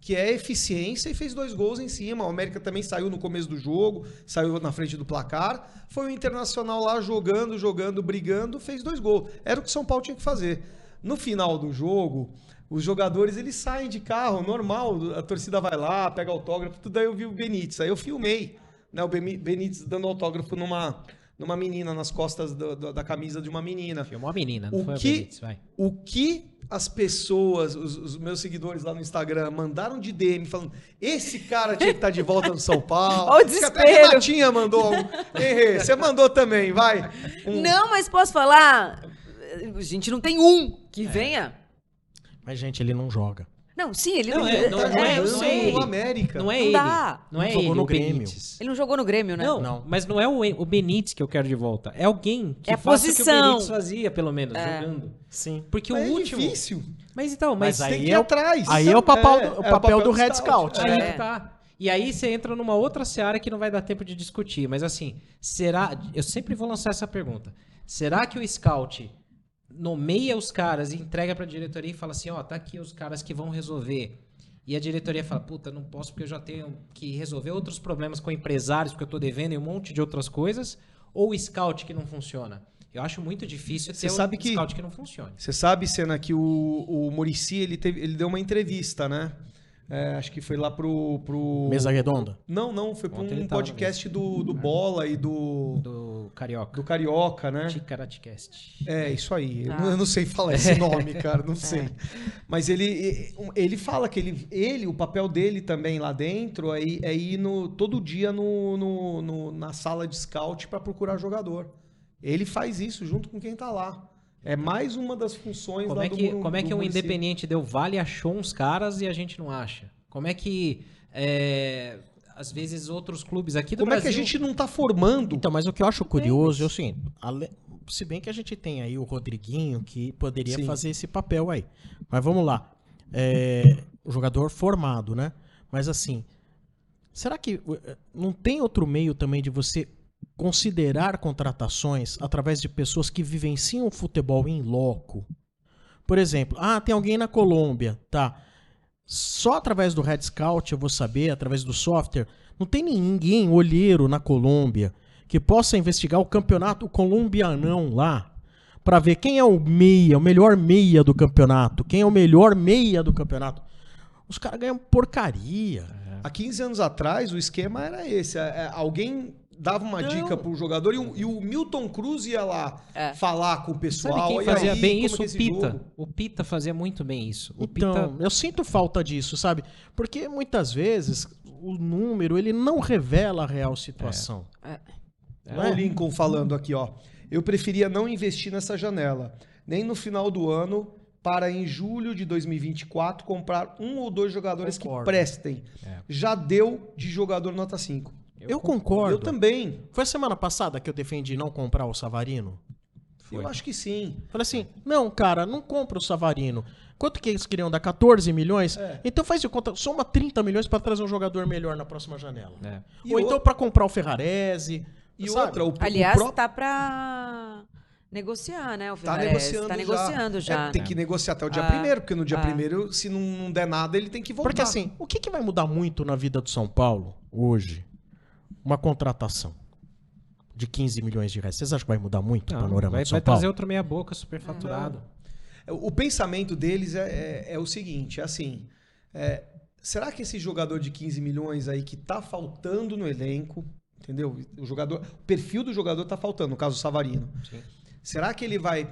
que é eficiência, e fez dois gols em cima. O América também saiu no começo do jogo, saiu na frente do placar. Foi o Internacional lá jogando, jogando, brigando, fez dois gols. Era o que o São Paulo tinha que fazer. No final do jogo, os jogadores eles saem de carro, normal, a torcida vai lá, pega autógrafo, tudo. Aí eu vi o Benítez, aí eu filmei, né, o Benítez dando autógrafo numa, numa menina, nas costas do, do, da camisa de uma menina. Filmou a menina, não o foi que, o Benítez, vai. O que as pessoas, os, os meus seguidores lá no Instagram, mandaram de D M falando, esse cara tinha que estar de volta no São Paulo. Olha o desespero. Até a Renatinha mandou. Errei, você mandou também, vai. Um... Não, mas posso falar... A gente não tem um que é. venha. Mas, gente, ele não joga. Não, sim, ele não, não, é, não, não é. Não é o América. Não é ele. Não, não é jogou ele, no Grêmio. Benítez. Ele não jogou no Grêmio, né? Não, não. Mas não é o, o Benítez que eu quero de volta. É alguém que é a faça posição. o que o Benítez fazia, pelo menos, é. jogando. Sim. Porque mas o é último... difícil. Mas então, mas, mas aí tem que ir é, atrás. Aí então, é o papel, é, o papel, é o papel do Red Scout. Scout. Aí é. tá. E aí você entra numa outra seara que não vai dar tempo de discutir. Mas assim, será... Eu sempre vou lançar essa pergunta. Será que o Scout... nomeia os caras e entrega pra diretoria e fala assim, ó, tá aqui os caras que vão resolver. E a diretoria fala, puta, não posso porque eu já tenho que resolver outros problemas com empresários, porque eu tô devendo e um monte de outras coisas. Ou o scout que não funciona. Eu acho muito difícil ter um scout que não funcione. Você sabe, Sena, que o, o Muricy, ele, teve, ele deu uma entrevista, né? É, acho que foi lá pro... pro... Mesa Redonda? Não, não. Foi para um podcast do, do Bola e do... Do Carioca. Do Carioca, né? Ticaracast. É, isso aí. Ah. Eu não sei falar esse nome, cara. Não sei. É. Mas ele, ele fala que ele, ele, o papel dele também lá dentro é, é ir no, todo dia no, no, no, na sala de scout para procurar jogador. Ele faz isso junto com quem tá lá. É mais uma das funções como lá é que, do Como é que um Independiente Del Valle achou uns caras e a gente não acha? Como é que, é, às vezes, outros clubes aqui do como Brasil... Como é que a gente não está formando? Então, mas o que eu acho curioso é o seguinte, ale... se bem que a gente tem aí o Rodriguinho, que poderia Sim. fazer esse papel aí. Mas vamos lá. É... O jogador formado, né? Mas assim, será que não tem outro meio também de você... considerar contratações através de pessoas que vivenciam o futebol in loco? Por exemplo, ah, tem alguém na Colômbia, tá? Só através do Red Scout eu vou saber, através do software. Não tem ninguém olheiro na Colômbia que possa investigar o campeonato colombianão lá para ver quem é o meia, o melhor meia do campeonato, quem é o melhor meia do campeonato. Os caras ganham porcaria. É. Há quinze anos atrás o esquema era esse. Alguém... dava uma não. dica pro jogador e o, e o Milton Cruz ia lá é. falar com o pessoal. Sabe quem fazia e aí, bem isso? É o Pita. Jogo? O Pita fazia muito bem isso. O então, Pita... eu sinto falta disso, sabe? Porque muitas vezes o número, ele não revela a real situação. É. É. Não é? O Lincoln falando aqui, ó. Eu preferia não investir nessa janela, nem no final do ano, para em julho de dois mil e vinte e quatro comprar um ou dois jogadores Concordo. que prestem. É. Já deu de jogador nota cinco. Eu, eu concordo. Eu também. Foi a semana passada que eu defendi não comprar o Savarino? Foi. Eu acho que sim. Falei assim, não, cara, não compra o Savarino. Quanto que eles queriam dar? quatorze milhões? É. Então faz de conta, soma trinta milhões para trazer um jogador melhor na próxima janela. É. Ou outra... então para comprar o Ferrarese. E outra, o, aliás, o próprio... tá para... negociar, né? O tá negociando, tá negociando já. já é, né? Tem que negociar até o dia ah, primeiro, porque no dia ah. primeiro, se não der nada, ele tem que voltar. Porque assim, o que, que vai mudar muito na vida do São Paulo hoje? Uma contratação de quinze milhões de reais. Vocês acham que vai mudar muito não, o panorama vai, de São vai Paulo? Vai trazer outro meia boca superfaturado. Não. O pensamento deles é, é, é o seguinte, assim, é, será que esse jogador de quinze milhões aí que tá faltando no elenco, entendeu? O, jogador, o perfil do jogador tá faltando, no caso do Savarino. Sim. Será que ele vai,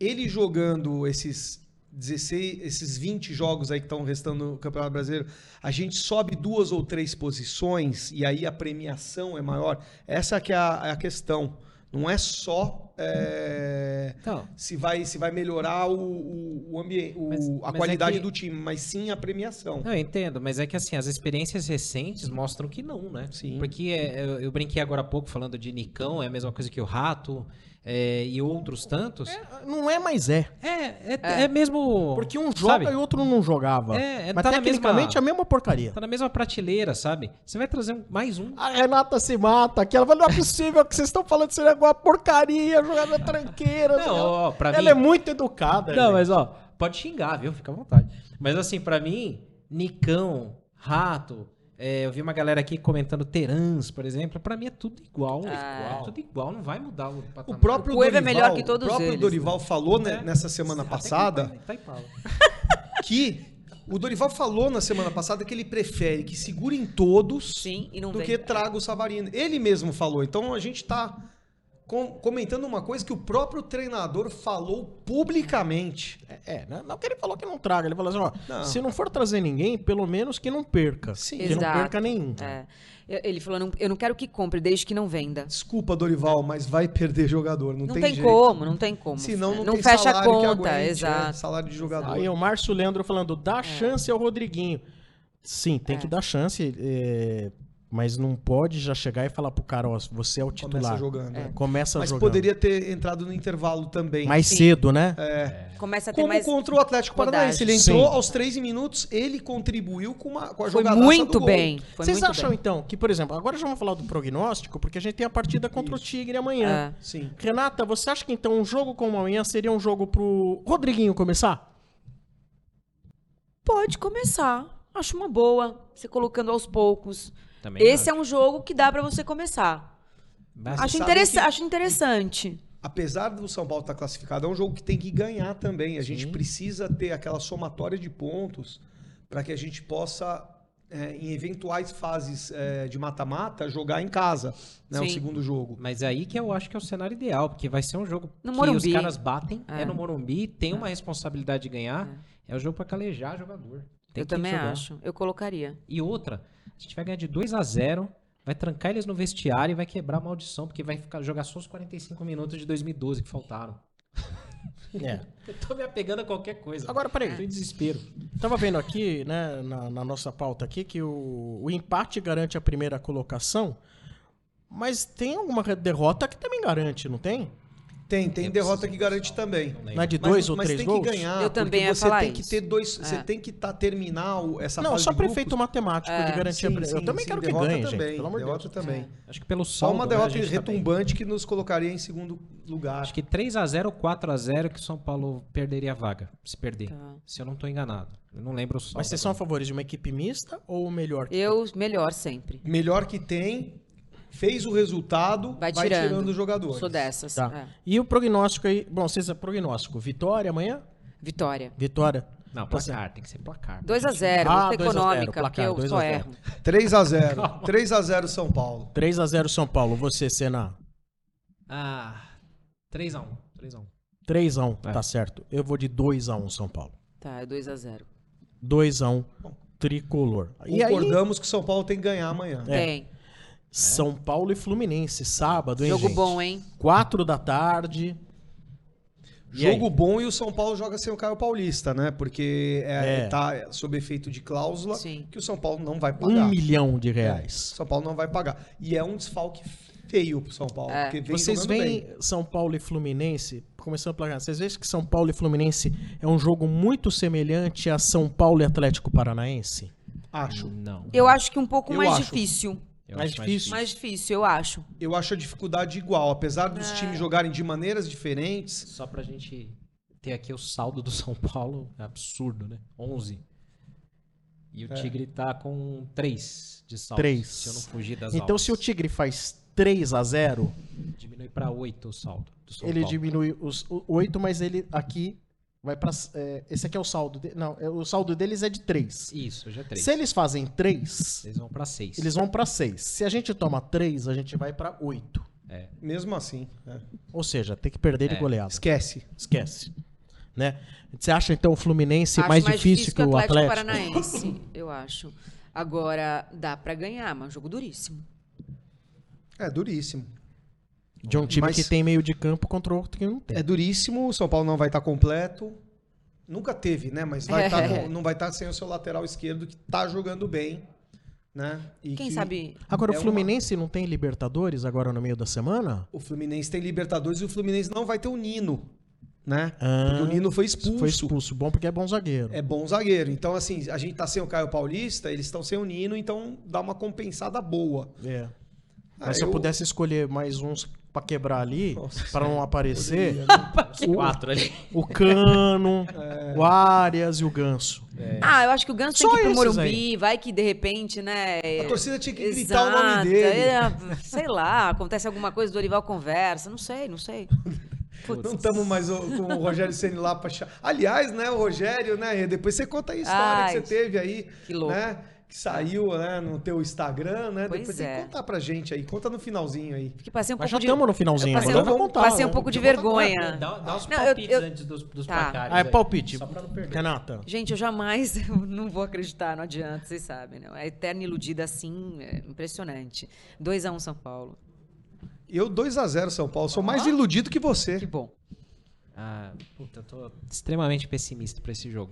ele jogando esses... dezesseis, esses vinte jogos aí que estão restando no Campeonato Brasileiro, a gente sobe duas ou três posições e aí a premiação é maior? Essa que é a, a questão. Não é só é, então, se, vai, se vai melhorar o, o, o ambiente, o, mas, a mas qualidade é que, do time, mas sim a premiação. Não, eu entendo, mas é que assim, as experiências recentes mostram que não, né? Sim. Porque é, eu, eu brinquei agora há pouco falando de Nicão, é a mesma coisa que o Rato... É, e outros tantos. É, não é, mas é. É, é, é. é mesmo. Porque um joga sabe? E outro não jogava. É, é mas tá tecnicamente na mesma, a mesma porcaria. Tá na mesma prateleira, sabe? Você vai trazer mais um. A Renata se mata aqui. Ela fala: não é possível que vocês estão falando de ser igual a porcaria, jogador tranqueira. Não, ó, pra ela mim... é muito educada. Não, gente. Mas ó, pode xingar, viu? Fica à vontade. Mas assim, pra mim, Nicão, Rato. É, eu vi uma galera aqui comentando Terans, por exemplo. Pra mim é tudo igual. Ah. É tudo igual, não vai mudar o patamar. O próprio o Dorival, é melhor que todos o próprio eles, Dorival né? falou né? nessa semana Até passada que, que o Dorival falou na semana passada que ele prefere que segurem todos Sim, e não do vem. que traga o Savarino. Ele mesmo falou. Então a gente tá com, comentando uma coisa que o próprio treinador falou publicamente. É, é né? Não que ele falou que não traga, ele falou assim, ó, não. se não for trazer ninguém, pelo menos que não perca. Sim. Que Exato. não perca nenhum. É. Ele falou, eu não quero que compre, desde que não venda. Desculpa, Dorival, mas vai perder jogador, não, não tem, tem jeito. como, não tem como. Senão não, não tem fecha a conta, aguente, exato. Né? Salário de jogador. Aí o Márcio Leandro falando, dá é. chance ao Rodriguinho. Sim, tem é. que dar chance, é... mas não pode já chegar e falar pro cara, ó, você é o titular. Começa jogando. É. Começa mas jogando. Poderia ter entrado no intervalo também. Mais Sim. cedo, né? É. É. Começa a ter Como mais contra o Athletico Paranaense. Ele entrou Sim. aos treze minutos, ele contribuiu com, uma, com a jogadaça do gol. Foi muito bem. Vocês acham, bem. então, que, por exemplo, agora já vamos falar do prognóstico, porque a gente tem a partida contra Isso. o Tigre amanhã. Ah. Sim. Renata, você acha que, então, um jogo como amanhã seria um jogo pro Rodriguinho começar? Pode começar. Acho uma boa. Você colocando aos poucos. Também Esse acho. é um jogo que dá pra você começar. Acho, interessa- que... acho interessante. apesar do São Paulo estar classificado, é um jogo que tem que ganhar também. A Sim. gente precisa ter aquela somatória de pontos para que a gente possa, é, em eventuais fases é, de mata-mata, jogar em casa, né, o segundo jogo. Mas aí que eu acho que é o cenário ideal, porque vai ser um jogo no que Morumbi. Os caras batem, é, é no Morumbi, tem é. uma responsabilidade de ganhar, é, é o jogo para calejar jogador. Tem eu que também jogar. Acho, eu colocaria. E outra, a gente vai ganhar de dois a zero... Vai trancar eles no vestiário e vai quebrar a maldição, porque vai ficar, jogar só os quarenta e cinco minutos de dois mil e doze que faltaram. É. Eu tô me apegando a qualquer coisa. Agora, peraí. Tô em desespero. Tava vendo aqui, né, na, na nossa pauta aqui, que o, o empate garante a primeira colocação, mas tem alguma derrota que também garante, não tem? Tem, tem derrota que garante também. Não é de dois mas, ou mas três gols? Mas tem que ganhar, eu também ia você falar tem isso. que ter dois, é. você tem que tá, terminar essa não, fase Não, só prefeito matemático é. de garantia. Sim, sim, eu também sim, quero que ganhe, também, gente, pelo amor de Deus. Também. É. Acho que pelo saldo, só uma derrota né, retumbante tá que nos colocaria em segundo lugar. Acho que três a zero ou quatro a zero que o São Paulo perderia a vaga, se perder. Tá. Se eu não tô enganado. Eu não lembro o saldo. Mas vocês são a favor de uma equipe mista ou melhor que Eu, tem? melhor sempre. Melhor que tem... Fez o resultado, vai tirando, vai tirando os jogadores. Sou dessas. Tá. É. E o prognóstico aí? Bom, vocês é prognóstico. Vitória amanhã? Vitória. Vitória. Não, placar. Tem que ser placar. dois a zero. Ah, econômica, porque eu só erro. três a zero. três a zero São Paulo. três a zero São Paulo. Você, Sena? Ah, três a um. três a um. três a um, é. Tá certo. Eu vou de dois a um São Paulo. Tá, é dois a zero. dois a um tricolor. E Concordamos aí... que o São Paulo tem que ganhar amanhã. É. Tem. É. São Paulo e Fluminense, sábado, hein, Jogo gente? bom, hein? Quatro da tarde. E Jogo aí? bom e o São Paulo joga sem o Caio Paulista, né? Porque é, é. tá sob efeito de cláusula Sim. que o São Paulo não vai pagar. Um milhão de reais. É. São Paulo não vai pagar. E é um desfalque feio pro São Paulo. É. Porque vem Vocês veem São Paulo e Fluminense, começando pela vocês veem que São Paulo e Fluminense é um jogo muito semelhante a São Paulo e Athletico Paranaense? Acho. Não. Eu acho que um pouco Eu mais acho. difícil. Mais difícil. mais difícil? Mais difícil, eu acho. Eu acho a dificuldade igual, apesar dos é. times jogarem de maneiras diferentes. Só pra gente ter aqui o saldo do São Paulo, é absurdo, né? onze. E o é. Tigre tá com três de saldo, três. Se eu não fugir das Então, altas. Se o Tigre faz três a zero... Diminui pra oito o saldo do São Ele Paulo. Diminui os oito, mas ele aqui... Vai pra, é, esse aqui é o saldo. De, não, é, o saldo deles é de três. Isso, já é três. Se eles fazem três... Eles vão pra seis. Eles vão pra seis. Se a gente toma três, a gente vai pra oito. É. Mesmo assim. É. Ou seja, tem que perder é. de goleada. Esquece. Esquece. Né? Você acha, então, o Fluminense acho mais, mais difícil, difícil que, que o Athletico? Paranaense, eu acho. Agora, dá pra ganhar, mas é um jogo duríssimo. É, duríssimo. De um time Mas, que tem meio de campo contra outro que não tem. É duríssimo, o São Paulo não vai estar completo. Nunca teve, né? Mas vai é. tá com, não vai estar sem o seu lateral esquerdo que tá jogando bem. Né? E Quem que sabe... Agora, é o Fluminense uma... não tem Libertadores agora no meio da semana? O Fluminense tem Libertadores e o Fluminense não vai ter o Nino. Né? Ah, porque o Nino foi expulso. Foi expulso, bom porque é bom zagueiro. É bom zagueiro. Então, assim, a gente tá sem o Caio Paulista, eles estão sem o Nino, então dá uma compensada boa. É. Mas ah, se eu... eu pudesse escolher mais uns... pra quebrar ali, Nossa, pra não aparecer, poderia, né? o, quatro ali. o Cano, é. o Arias e o Ganso. É. Ah, eu acho que o Ganso Só tem que ir pro Morumbi, aí. vai que de repente, né... A torcida tinha que gritar Exato. o nome dele. É, sei lá, acontece alguma coisa, o Dorival conversa, não sei, não sei. Putz. Não estamos mais com o Rogério Ceni lá pra... Aliás, né, o Rogério, né, depois você conta a história Ai, que você teve aí, que louco. né? Que saiu, né, no teu Instagram, né? Pois Depois é. tem que contar pra gente aí. Conta no finalzinho aí. Porque passei um pouco já de... estamos no finalzinho. Eu passei um, contar, passei um pouco de vergonha. Contar, dá, dá os não, palpites eu, eu... antes dos, dos tá. placares. Ah, é palpite. Só pra não perder. Renata. Gente, eu jamais eu não vou acreditar, não adianta, vocês sabem. Não. É eterna iludida assim, é impressionante. dois a um São Paulo. Eu dois a zero São Paulo. Sou ah, mais iludido que você. Que bom. Ah, puta, eu tô extremamente pessimista pra esse jogo.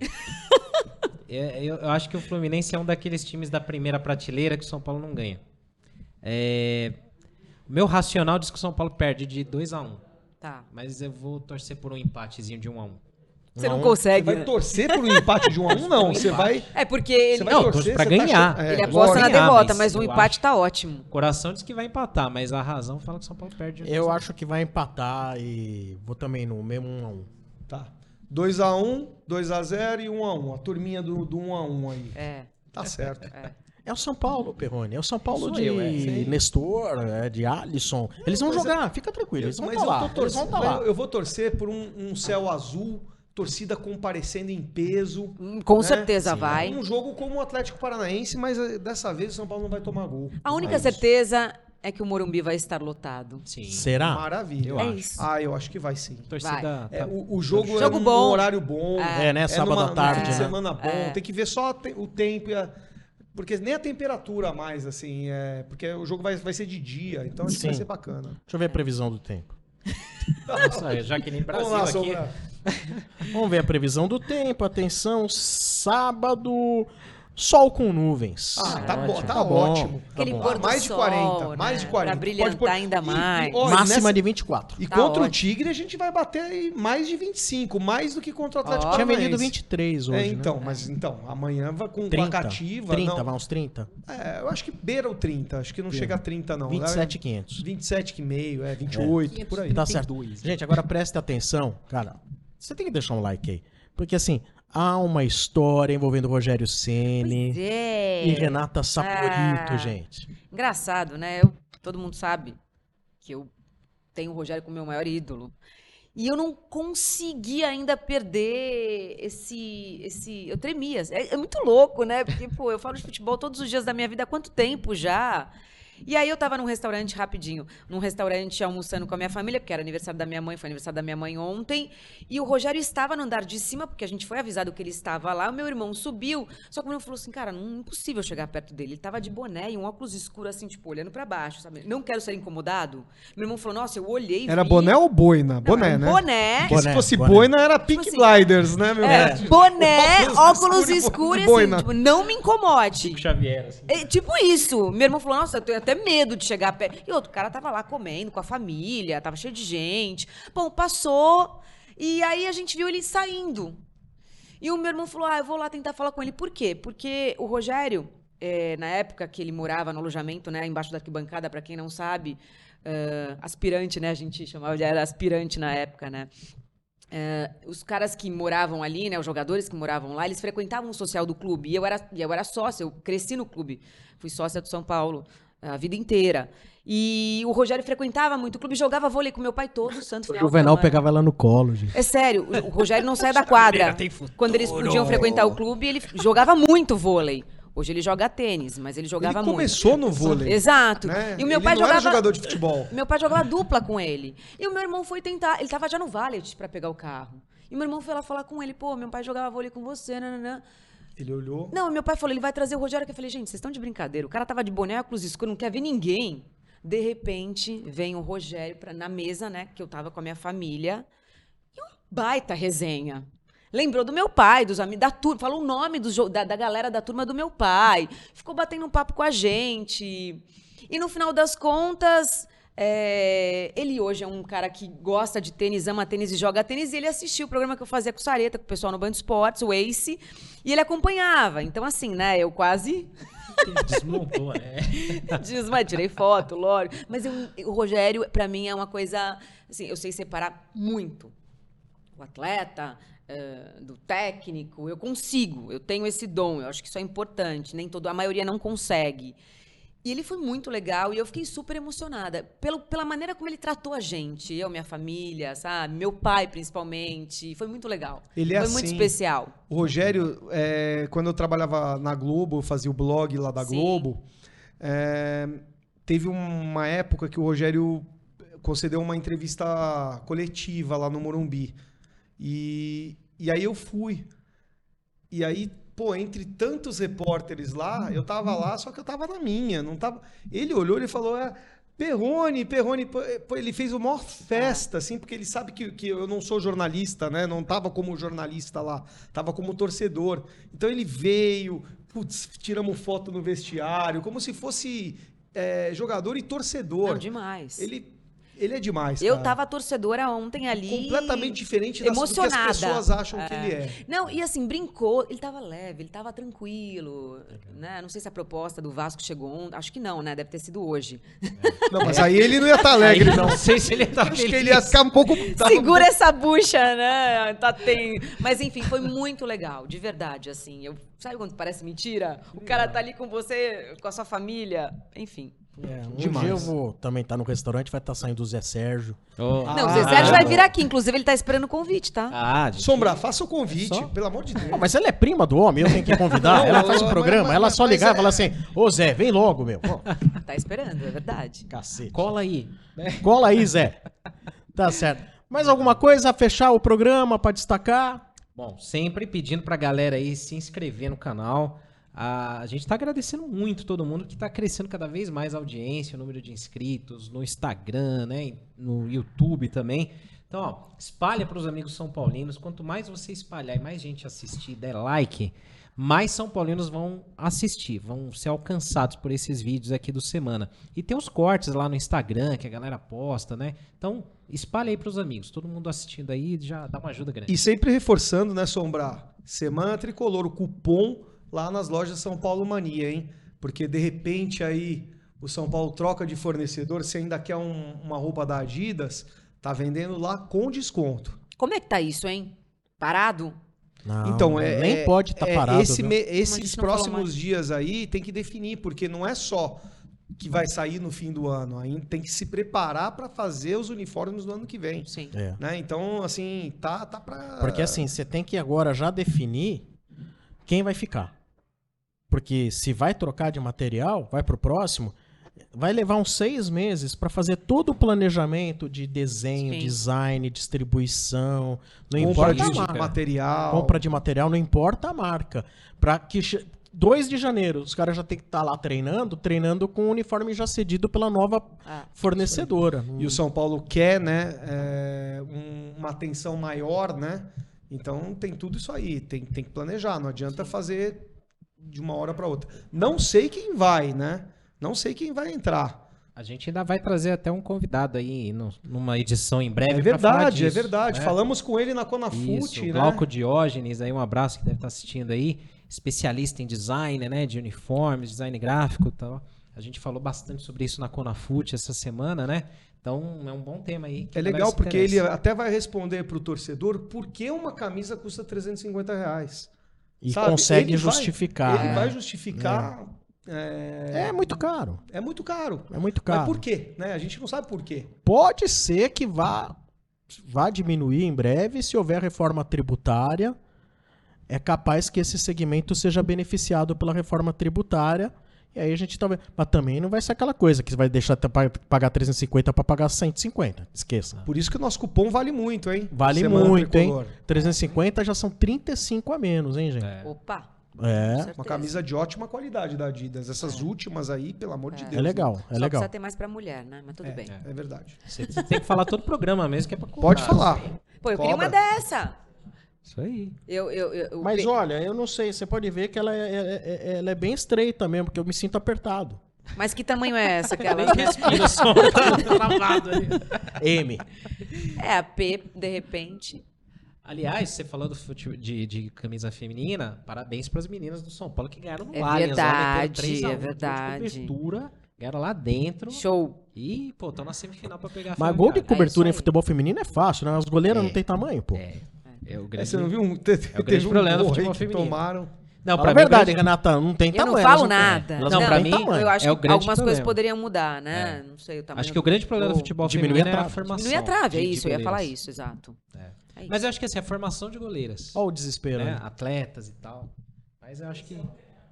Eu, eu acho que o Fluminense é um daqueles times da primeira prateleira que o São Paulo não ganha. É, o meu racional diz que o São Paulo perde de dois a um. Tá. Mas eu vou torcer por um empatezinho de um a um. Você não consegue. Você vai torcer por um empate de um a um, não. Você vai. É porque ele não torce pra ganhar. Tá... É, ele aposta na derrota, mas o um empate acho... tá ótimo. O coração diz que vai empatar, mas a razão fala que o São Paulo perde. Eu acho que vai empatar e vou também no mesmo um a um. Tá. dois a um, dois a zero e um a um. A turminha do, do um a um aí. É. Tá certo. É. É o São Paulo, Perrone. É o São Paulo Sou de eu, é. Nestor, é, de Alisson. Eles vão mas jogar, é... fica tranquilo. Eu, eles vão estar tá lá. Eles vão tá lá. Eu, eu vou torcer por um, um céu azul, torcida comparecendo em peso. Com né? certeza Sim. vai. Um jogo como o Athletico Paranaense, mas dessa vez o São Paulo não vai tomar gol. A única é certeza... é que o Morumbi vai estar lotado. Sim. Será? Maravilha. Eu é acho. Isso. Ah, eu acho que vai sim. Torcida. É, o, o jogo, jogo é um bom. horário bom. É, é né? Sábado à é tarde. Numa é. semana bom. É. Tem que ver só o tempo. Porque nem a temperatura mais, assim. É, porque o jogo vai, vai ser de dia. Então acho sim. que vai ser bacana. Deixa eu ver a previsão do tempo. Nossa, já que nem Brasil Vamos lá, aqui. Vamos ver a previsão do tempo. Atenção, sábado... Sol com nuvens. Ah, tá, é, bom, tá, tá bom, ótimo. Tá bom. Ah, mais, sol, de quarenta, né? mais de quarenta. Pra brilhantar Pode por... ainda mais. E, e, ó, Máxima nessa... de vinte e quatro. E tá contra ótimo. o Tigre a gente vai bater mais de vinte e cinco, mais do que contra o Athletico Paranaense. Tinha vendido vinte e três hoje, é, então, né? Mas então, amanhã vai com trinta, vacativa. trinta, não. Vai uns trinta? É, eu acho que beira o trinta, acho que não Sim. chega a trinta não. vinte e sete mil e quinhentos. vinte e sete vírgula cinco, é, vinte e oito, é. por aí. Tá certo. Gente, agora presta atenção, cara, você tem que deixar um like aí, porque assim... há uma história envolvendo Rogério Ceni é. e Renata Saporito, ah, gente. Engraçado, né? Eu, todo mundo sabe que eu tenho o Rogério como meu maior ídolo. E eu não consegui ainda perder esse... esse eu tremia. É, é muito louco, né? Porque, pô, eu falo de futebol todos os dias da minha vida há quanto tempo já? E aí eu tava num restaurante rapidinho, num restaurante almoçando com a minha família, porque era aniversário da minha mãe, foi aniversário da minha mãe ontem, e o Rogério estava no andar de cima, porque a gente foi avisado que ele estava lá, o meu irmão subiu, só que o meu irmão falou assim, cara, não é impossível chegar perto dele, ele tava de boné e um óculos escuro assim, tipo, olhando pra baixo, sabe? Não quero ser incomodado. Meu irmão falou, nossa, eu olhei... Era vi... boné ou boina? Boné, não, um né? Boné. Porque se fosse boné. boina, era Peaky tipo assim, Blinders, né, meu é, irmão? Boné, óculos escuros, escuro, assim, tipo, não me incomode. Tipo Xavier, assim. É, tipo isso. Meu irmão falou, nossa, eu tenho até medo de chegar perto. E outro cara tava lá comendo com a família, tava cheio de gente. Bom, passou. E aí a gente viu ele saindo. E o meu irmão falou, ah, eu vou lá tentar falar com ele. Por quê? Porque o Rogério, é, na época que ele morava no alojamento, né, embaixo da arquibancada, pra quem não sabe, uh, aspirante, né, a gente chamava de aspirante na época, né. Uh, os caras que moravam ali, né, os jogadores que moravam lá, eles frequentavam o social do clube. E eu era, eu era sócia, eu cresci no clube. Fui sócia do São Paulo a vida inteira. E o Rogério frequentava muito o clube, jogava vôlei com meu pai todo santo final. O Juvenal pegava ela no colo, gente. É sério, o Rogério não saia da quadra. Quando eles podiam frequentar o clube, ele jogava muito vôlei. Hoje ele joga tênis, mas ele jogava ele começou muito. começou no vôlei. Exato. Né? E o meu ele pai não jogava era jogador de futebol. Meu pai jogava dupla com ele. E o meu irmão foi tentar, ele tava já no valet para pegar o carro. E meu irmão foi lá falar com ele, pô, meu pai jogava vôlei com você, nananã. Ele olhou. Não, meu pai falou, ele vai trazer o Rogério, que eu falei, gente, vocês estão de brincadeira. O cara tava de boné, óculos escuros, não quer ver ninguém. De repente, vem o Rogério pra, na mesa, né, que eu tava com a minha família. E uma baita resenha. Lembrou do meu pai, dos amigos da turma, falou o nome do, da, da galera da turma do meu pai. Ficou batendo um papo com a gente. E no final das contas, é, ele hoje é um cara que gosta de tênis, ama tênis e joga tênis. E ele assistiu o programa que eu fazia com o Sareta, com o pessoal no Band Esportes, o Ace. E ele acompanhava. Então assim, né, eu quase... Desmontou, né? Desmontou, tirei foto, lógico. Mas eu, o Rogério, pra mim, é uma coisa... assim, eu sei separar muito o atleta... Uh, do técnico, eu consigo, eu tenho esse dom, eu acho que isso é importante, nem todo, a maioria não consegue. E ele foi muito legal e eu fiquei super emocionada pelo, pela maneira como ele tratou a gente, eu, minha família, sabe, meu pai principalmente, foi muito legal, ele é foi assim, muito especial. O Rogério, é, quando eu trabalhava na Globo, eu fazia o blog lá da Sim. Globo, é, teve uma época que o Rogério concedeu uma entrevista coletiva lá no Morumbi. E, e aí eu fui, e aí, pô, entre tantos repórteres lá, eu tava lá, só que eu tava na minha, não tava, ele olhou e falou, é, Perrone, Perrone, pô, ele fez uma festa, assim, porque ele sabe que, que eu não sou jornalista, né, não tava como jornalista lá, tava como torcedor, então ele veio, putz, tiramos foto no vestiário, como se fosse é, jogador e torcedor. Não, demais. Ele... Ele é demais, cara. Eu tava torcedora ontem ali. Completamente diferente das do que as pessoas acham é. que ele é. Não, e assim, brincou. Ele tava leve, ele tava tranquilo. É. Né? Não sei se a proposta do Vasco chegou ontem. Acho que não, né? Deve ter sido hoje. É. Não, mas é. aí ele não ia estar tá alegre, aí, não. Não sei se ele ia estar tá feliz. Acho que ele ia ficar um pouco... Segura essa bucha, né? Tá tem... Mas enfim, foi muito legal. De verdade, assim. Eu... Sabe quando parece mentira? O cara tá ali com você, com a sua família. Enfim. É, um demais. Dia eu vou também tá no restaurante, vai estar tá saindo o Zé Sérgio. Oh. Não, o Zé Sérgio ah, vai vir aqui, inclusive ele tá esperando o convite, tá? Ah, gente... Sombra, faça o convite, é pelo amor de Deus. Não, mas ela é prima do homem, eu tenho que convidar. Não, ela faz o programa, mas, mas, ela só ligar e falar assim: ô Zé, vem logo, meu. Tá esperando, é verdade. Cacete. Cola aí. É. Cola aí, Zé. Tá certo. Mais alguma coisa a fechar o programa pra destacar? Bom, sempre pedindo pra galera aí se inscrever no canal. A gente está agradecendo muito todo mundo que está crescendo cada vez mais a audiência, o número de inscritos no Instagram, né, no YouTube também. Então, ó, espalha para os amigos são paulinos. Quanto mais você espalhar e mais gente assistir, der like, mais são paulinos vão assistir, vão ser alcançados por esses vídeos aqui do Semana. E tem os cortes lá no Instagram que a galera posta, né? Então, espalha aí para os amigos. Todo mundo assistindo aí já dá uma ajuda grande. E sempre reforçando, né, Sombra? Semana Tricolor, o cupom... lá nas lojas São Paulo Mania, hein? Porque, de repente, aí o São Paulo troca de fornecedor, se ainda quer um, uma roupa da Adidas, tá vendendo lá com desconto. Como é que tá isso, hein? Parado? Não, então, é, nem é, pode estar tá parado. É esse me, esses próximos dias aí tem que definir, porque não é só que vai sair no fim do ano, ainda tem que se preparar para fazer os uniformes no ano que vem. Sim. É. Né? Então, assim, tá, tá para... Porque, assim, você tem que agora já definir quem vai ficar. Porque se vai trocar de material, vai pro próximo, vai levar uns seis meses para fazer todo o planejamento de desenho, sim, design, distribuição, não importa a marca. Material. Compra de material, não importa a marca. Para que dois de janeiro os caras já tem que estar tá lá treinando, treinando com o uniforme já cedido pela nova ah, fornecedora. Hum. E o São Paulo quer, né, é, um, uma atenção maior, né? Então tem tudo isso aí, tem, tem que planejar, não adianta, sim, fazer de uma hora para outra. Não sei quem vai, né? Não sei quem vai entrar. A gente ainda vai trazer até um convidado aí no, numa edição em breve. É verdade, disso, é verdade. Né? Falamos com ele na Conafute, né? O Glauco Diógenes, aí um abraço que deve estar assistindo aí, especialista em design, né? De uniformes, design gráfico e tal. A gente falou bastante sobre isso na Conafute essa semana, né? Então, é um bom tema aí. É legal porque ele até vai responder para o torcedor por que uma camisa custa trezentos e cinquenta reais. E sabe, consegue ele justificar. Vai, ele é. vai justificar... É... é muito caro. É muito caro. É muito caro. Mas por quê? Né? A gente não sabe por quê. Pode ser que vá, vá diminuir em breve, se houver reforma tributária. É capaz que esse segmento seja beneficiado pela reforma tributária. E aí a gente talvez... Mas também não vai ser aquela coisa que você vai deixar de pagar trezentos e cinquenta para pagar cento e cinquenta. Esqueça. Por isso que o nosso cupom vale muito, hein? Vale Semana muito, Tricolor. Hein? trezentos e cinquenta já são trinta e cinco a menos, hein, gente? É. Opa! É. Uma camisa de ótima qualidade da Adidas. Essas é. últimas aí, pelo amor é. de Deus. É legal, né? É só legal. Só precisa ter mais pra mulher, né? Mas tudo é, bem. É. é verdade. Você tem que falar todo o programa mesmo, que é pra comprar. Pode falar. Pô, eu Cobra. queria uma dessa. Isso aí. Eu, eu, eu, eu... Mas olha, eu não sei, você pode ver que ela é, é, é, ela é bem estreita mesmo, porque eu me sinto apertado. Mas que tamanho é essa? Que ela... M. É, a P, de repente. Aliás, você falou do futebol, de, de camisa feminina, parabéns para as meninas do São Paulo que ganharam no Allianz. É verdade, é verdade. Era lá dentro. Show. E, pô, tá na semifinal pra pegar a Mas gol de cobertura é em futebol feminino é fácil, né? As goleiras é. não tem tamanho, pô. É. É o grande, é, você não viu um, te, te, é o grande um problema do futebol feminino. Tomaram. Não, pra mim, verdade, grande... Renata, não tem eu tamanho. Eu não falo nada. Não, não, pra mim, tamanho. eu acho é que algumas problema. coisas poderiam mudar, né? É. Não sei o tamanho. Acho que o grande problema do futebol feminino é a formação. Diminuir a trave, é isso, eu ia falar isso, exato. É. Mas eu acho que assim, a formação de goleiras. Olha o desespero, né? Atletas e tal. Mas eu acho que...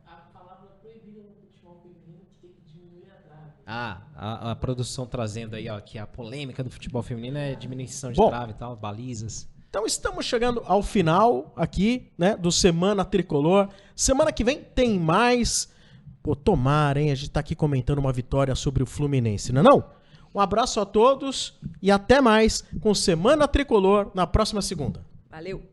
A palavra proibida no futebol feminino que tem que diminuir a trave. Ah, a, a produção trazendo aí, ó, que a polêmica do futebol feminino é diminuição de Bom, trave e tal, balizas... Então estamos chegando ao final aqui, né, do Semana Tricolor. Semana que vem tem mais. Pô, tomara, hein? A gente tá aqui comentando uma vitória sobre o Fluminense, não é não? Um abraço a todos e até mais com Semana Tricolor na próxima segunda. Valeu!